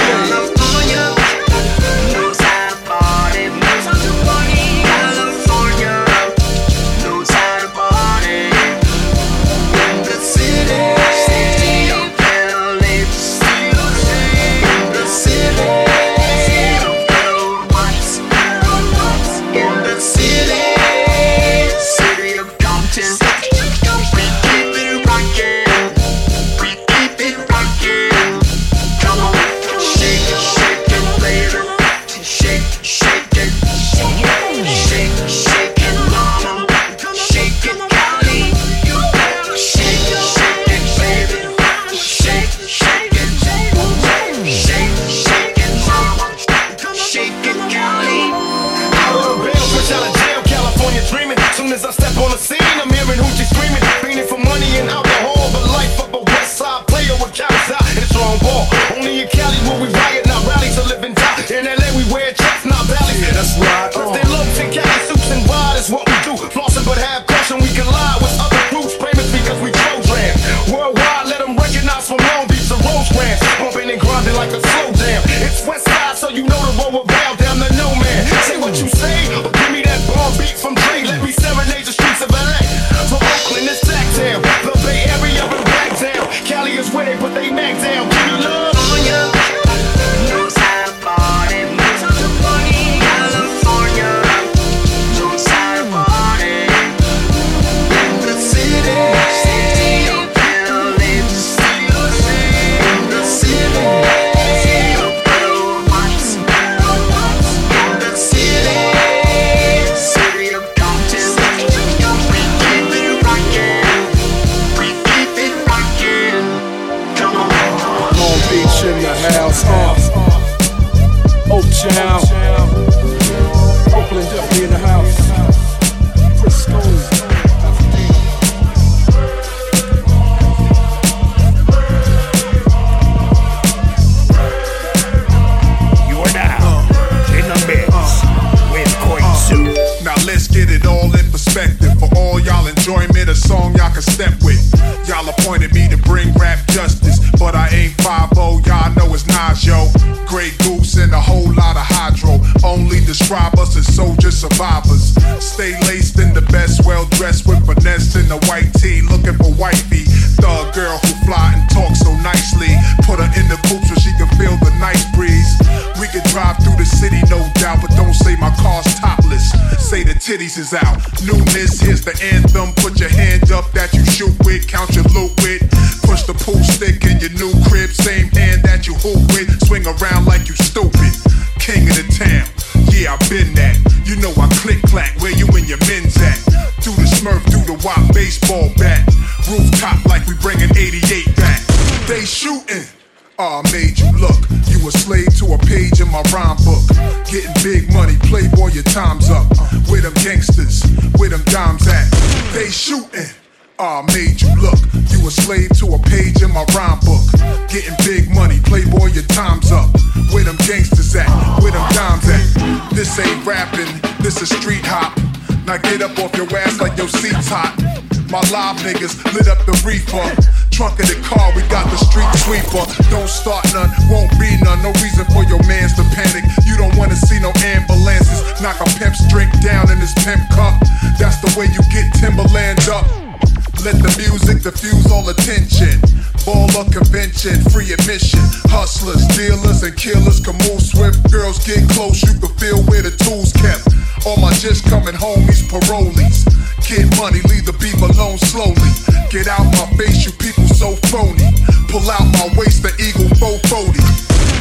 Get it all in perspective for all y'all enjoyment, a song y'all can step with. Y'all appointed me to bring rap justice, but I ain't five oh, y'all know it's Nas, yo. Grey Goose and a whole lot of hydro, only describe us as soldier survivors. Stay laced in the best, well dressed with finesse in the white tee, looking for wifey. Thug girl who fly and talk so nicely, put her in the coop so she can feel the night breeze. We can drive through the city, no doubt, but don't say my car's topless, say the titties is out. Newness, here's the anthem, put your hand up that you shoot with, count your loot with, push the pool stick in your new crib, same hand that you hoop with, swing around like you stupid. King of the town, yeah, I've been that. You know I click clack, where you and your men's at? Through the Smurf, through the W A P baseball bat, rooftop like we bringing eighty-eight back. They shootin'. Oh, I made you look. You a slave to a page in my rhyme book. Getting big money, playboy, your time's up. Where them gangsters, where them dimes at? They shootin'. Oh, I made you look. You a slave to a page in my rhyme book. Getting big money, playboy, your time's up. Where them gangsters at? Where them dimes at? This ain't rapping, this is street hop. Now get up off your ass like your seat's hot. My live niggas lit up the reefer. Trunk of the car, we got the street sweeper. Don't start none, won't be none. No reason for your mans to panic. You don't wanna see no ambulances. Knock a pimp's drink down in his pimp cup. That's the way you get Timberland up. Let the music diffuse all attention. Ball up convention, free admission. Hustlers, dealers, and killers can move swift. Girls get close, you can feel where the tools kept. All my just coming homies, parolees. Get money, leave the beef alone slowly. Get out my face, you people so phony. Pull out my waist, the Eagle four forty.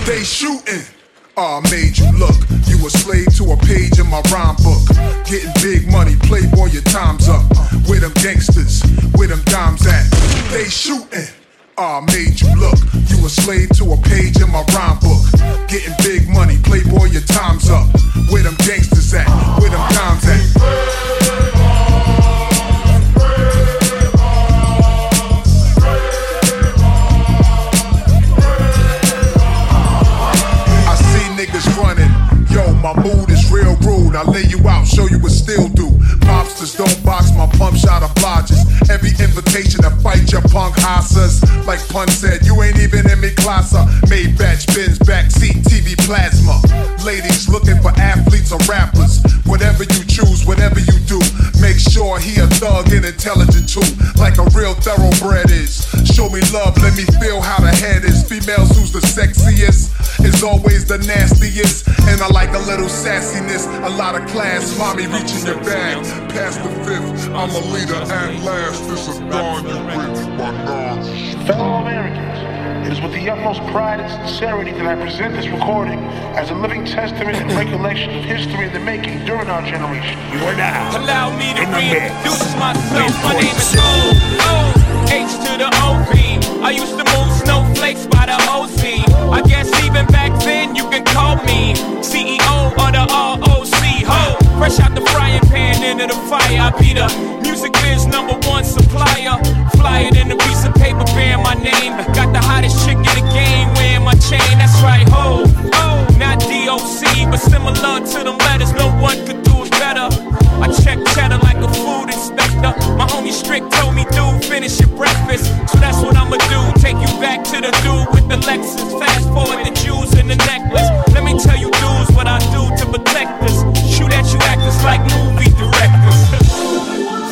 They shootin'. Oh, I made you look. You a slave to a page in my rhyme book. Getting big money, playboy, your time's up. Where them gangsters, where them dimes at? They shootin'. Oh, I made you look. You a slave to a page in my rhyme book. Getting big money, playboy, your time's up. Where them gangsters at? Where them dimes at? My mood is real rude, I lay you out, show you what still do. Mobsters don't box, my pump shot obliges. Every invitation to fight your punk asses. Like Pun said, you ain't even in me classa. Maybach, Benz, backseat, T V plasma. Ladies looking for athletes or rappers. Whatever you choose, whatever you do, make sure he a thug and intelligent too. Like a real thoroughbred is. Show me love, let me feel how the head is. Females who's the sexiest is always the nastiest. And I like a little sassiness, a lot of class. Mommy reaching your bag, past the fifth. I'm a leader at last. This is Don, you rich, my God. Fellow Americans, it is with the utmost pride and sincerity that I present this recording as a living testament and recollection of history in the making during our generation. You are now. Allow me to reintroduce myself. My name is O. H to the O P. I used to move snowflakes by the O C. I guess even back then you can call me C E O of the R O C. Ho, fresh out the frying pan into the fire. I be the music biz number one supplier. Flyer than a piece of paper bearing my name. Got the hottest chick in the game wearing my chain. That's right, ho, ho. Not D O C, but similar to them letters. No one could do it better. I check cheddar like a food inspector. My homie Strick told me, dude, finish your breakfast. So that's what I'ma do. Take you back to the dude with the Lexus. Fast forward the jewels and the necklace. Let me tell you dudes what I do to protect us. Shoot at you actors like movie directors.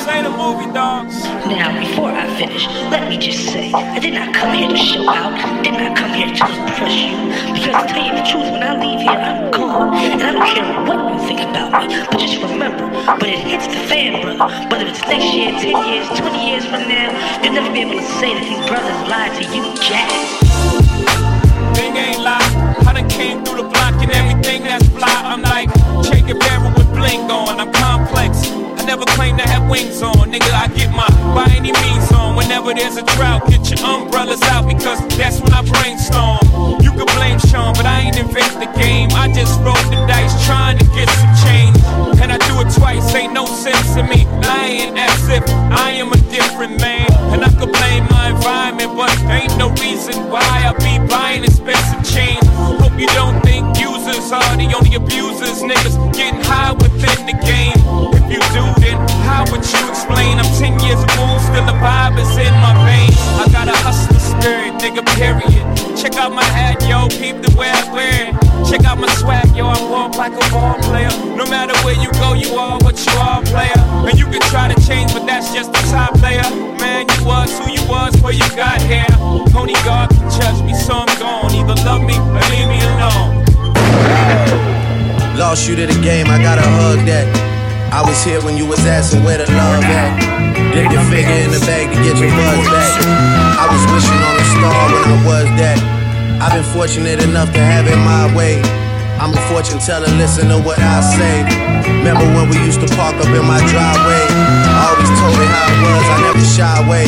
Say the movie, dogs. Now, before I finish, let me just say, I did not come here to show out. Did not come here to impress you. Because I'll tell you the truth, when I leave here, I'm gone. And I don't care what you think about me. But just remember, when it hits the fan, brother, whether it's next year, ten years, twenty years from now, you'll never be able to say that these brothers lied to you, Jack. Thing ain't lie. I done came through the block and everything that's fly. I'm like Che Guevara with bling on. I'm complex. I never claim to have wings on. Nigga, I get my by any means on. Whenever there's a drought, get your umbrellas out because that's when I brainstorm. You can blame Sean, but I ain't invent the game. I just rolled the dice trying to get some change. And I do it twice, ain't no sense in me lying as if I am a different man. And I could blame my environment, but ain't no reason why I be buying expensive chains. Hope you don't think users are the only abusers. Niggas getting high within the game. If you do, then how would you explain? I'm ten years old, still the vibe is in my veins. I like a ball player. No matter where you go, you are what you are, player. And you can try to change, but that's just the top player. Man, you was who you was where you got here. Pony God can judge me, so I'm gone. Either love me or leave me alone. Lost you to the game, I gotta hug that. I was here when you was asking where the love at. Dip your finger in the bag to get your buzz back. I was wishing on a star when I was that. I've been fortunate enough to have it my way. I'm a fortune teller, listen to what I say. Remember when we used to park up in my driveway? I always told it how it was, I never shy away.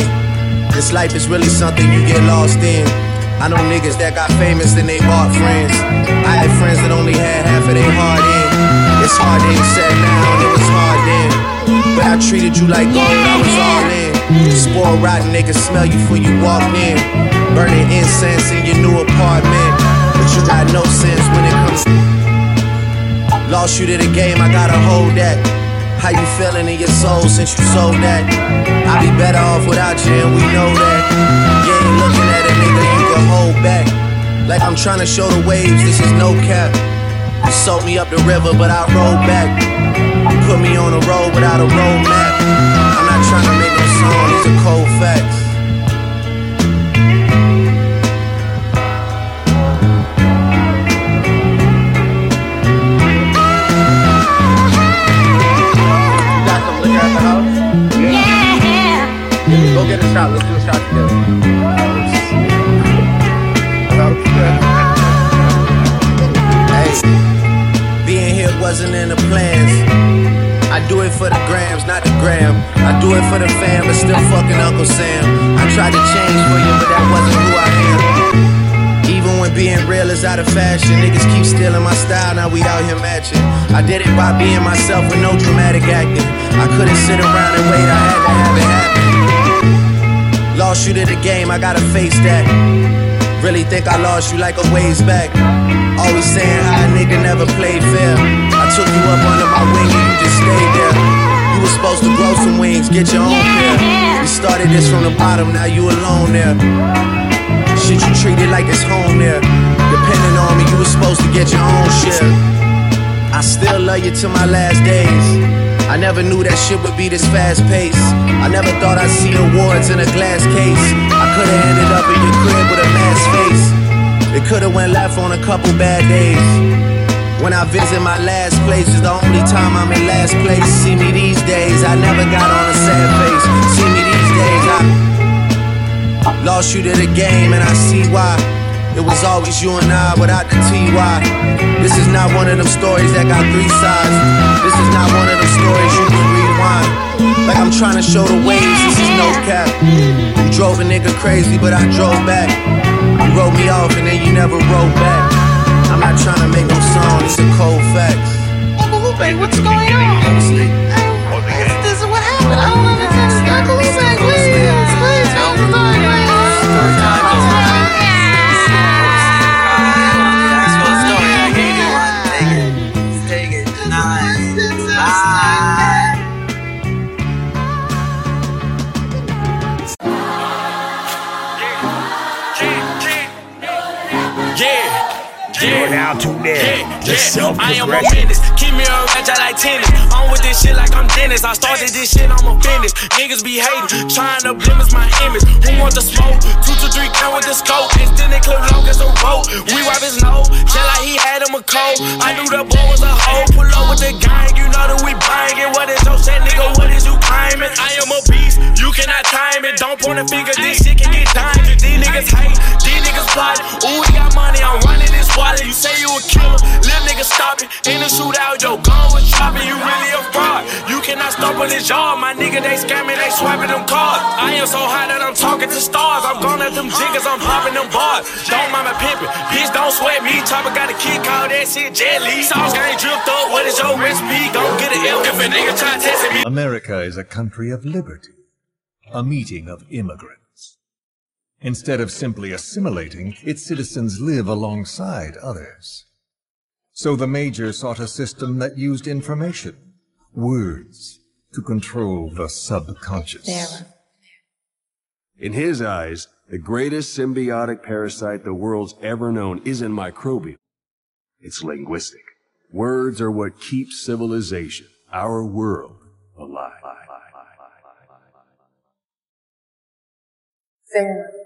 This life is really something you get lost in. I know niggas that got famous and they bought friends. I had friends that only had half of their heart in. It's hard to accept now, and it was hard then. But I treated you like gold, I was all in. Spoiled rotten niggas smell you before you walked in. Burning incense in your new apartment. But you got no sense when it comes to... Lost you to the game, I gotta hold that. How you feeling in your soul since you sold that? I'd be better off without you, and we know that. You ain't looking at a nigga, you can hold back. Like I'm trying to show the waves, this is no cap. You soaked me up the river, but I rolled back. You put me on a road without a road map. I'm not trying to make no song, these are cold facts. Go get a shot, let's do a shot together. Hey, being here wasn't in the plans. I do it for the grams, not the gram. I do it for the fam, but still fucking Uncle Sam. I tried to change for you, but that wasn't who I am. Even when being real is out of fashion, niggas keep stealing my style, now we out here matching. I did it by being myself with no dramatic acting. I couldn't sit around and wait, I had to have it happen. Lost you to the game, I gotta face that. Really think I lost you like a ways back. Always saying how a nigga never played fair. I took you up under my wing and you just stayed there. You was supposed to grow some wings, get your own pair. You started this from the bottom, now you alone there. Shit, you treat it like it's home there. Depending on me, you was supposed to get your own share. I still love you till my last days. I never knew that shit would be this fast paced. I never thought I'd see awards in a glass case. I could've ended up in your crib with a masked face. It could've went left on a couple bad days. When I visit my last place, it's the only time I'm in last place. See me these days, I never got on a sad face. See me these days, I lost you to the game and I see why. It was always you and I without the T Y. This is not one of them stories that got three sides. This is not one of them stories you can rewind. Like I'm trying to show the waves, this is no cap. You drove a nigga crazy, but I drove back. You wrote me off and then you never wrote back. I'm not trying to make no song, it's a cold facts. Wait, what's going on? Is this what happened? I don't understand this guy. Please, please, please, don't start right now. Now to that, just self-correction. I am a menace, keep me a ratchet like tennis. I'm with this shit like I'm Dennis. I started this shit, I'm a business. Niggas be hating, trying to blemish my image. Who wants to smoke? Two to three count with the scope. It's then they clip long as a rope. We wipe his nose, just like he had him a cold. I knew the boy was a hoe. Pull up with the gang, you know that we buying it. What is your set, nigga? What is you climbing? I am a beast, you cannot time it. Don't point a finger, this shit can get dying. These niggas hate, these niggas plot. Ooh, we got money, I'm running this wallet. You say you a killer, little nigga stop it. In the shootout, your gun was dropping. You really a fraud, you cannot stop on this yard. My nigga, they scamming, they swiping them cars. I am so high that I'm talking to stars. I'm gone at them jiggers, I'm hopping them bars. Don't mind my pimpin', bitch, don't sweat me. Chopper got a kid, call that shit jelly. Sauce game dripped up, what is your recipe? Don't get it ill if a nigga try testing me. America is a country of liberty, a meeting of immigrants. Instead of simply assimilating, its citizens live alongside others. So the major sought a system that used information, words, to control the subconscious. In his eyes, the greatest symbiotic parasite the world's ever known isn't microbial. It's linguistic. Words are what keep civilization, our world, alive. Fair.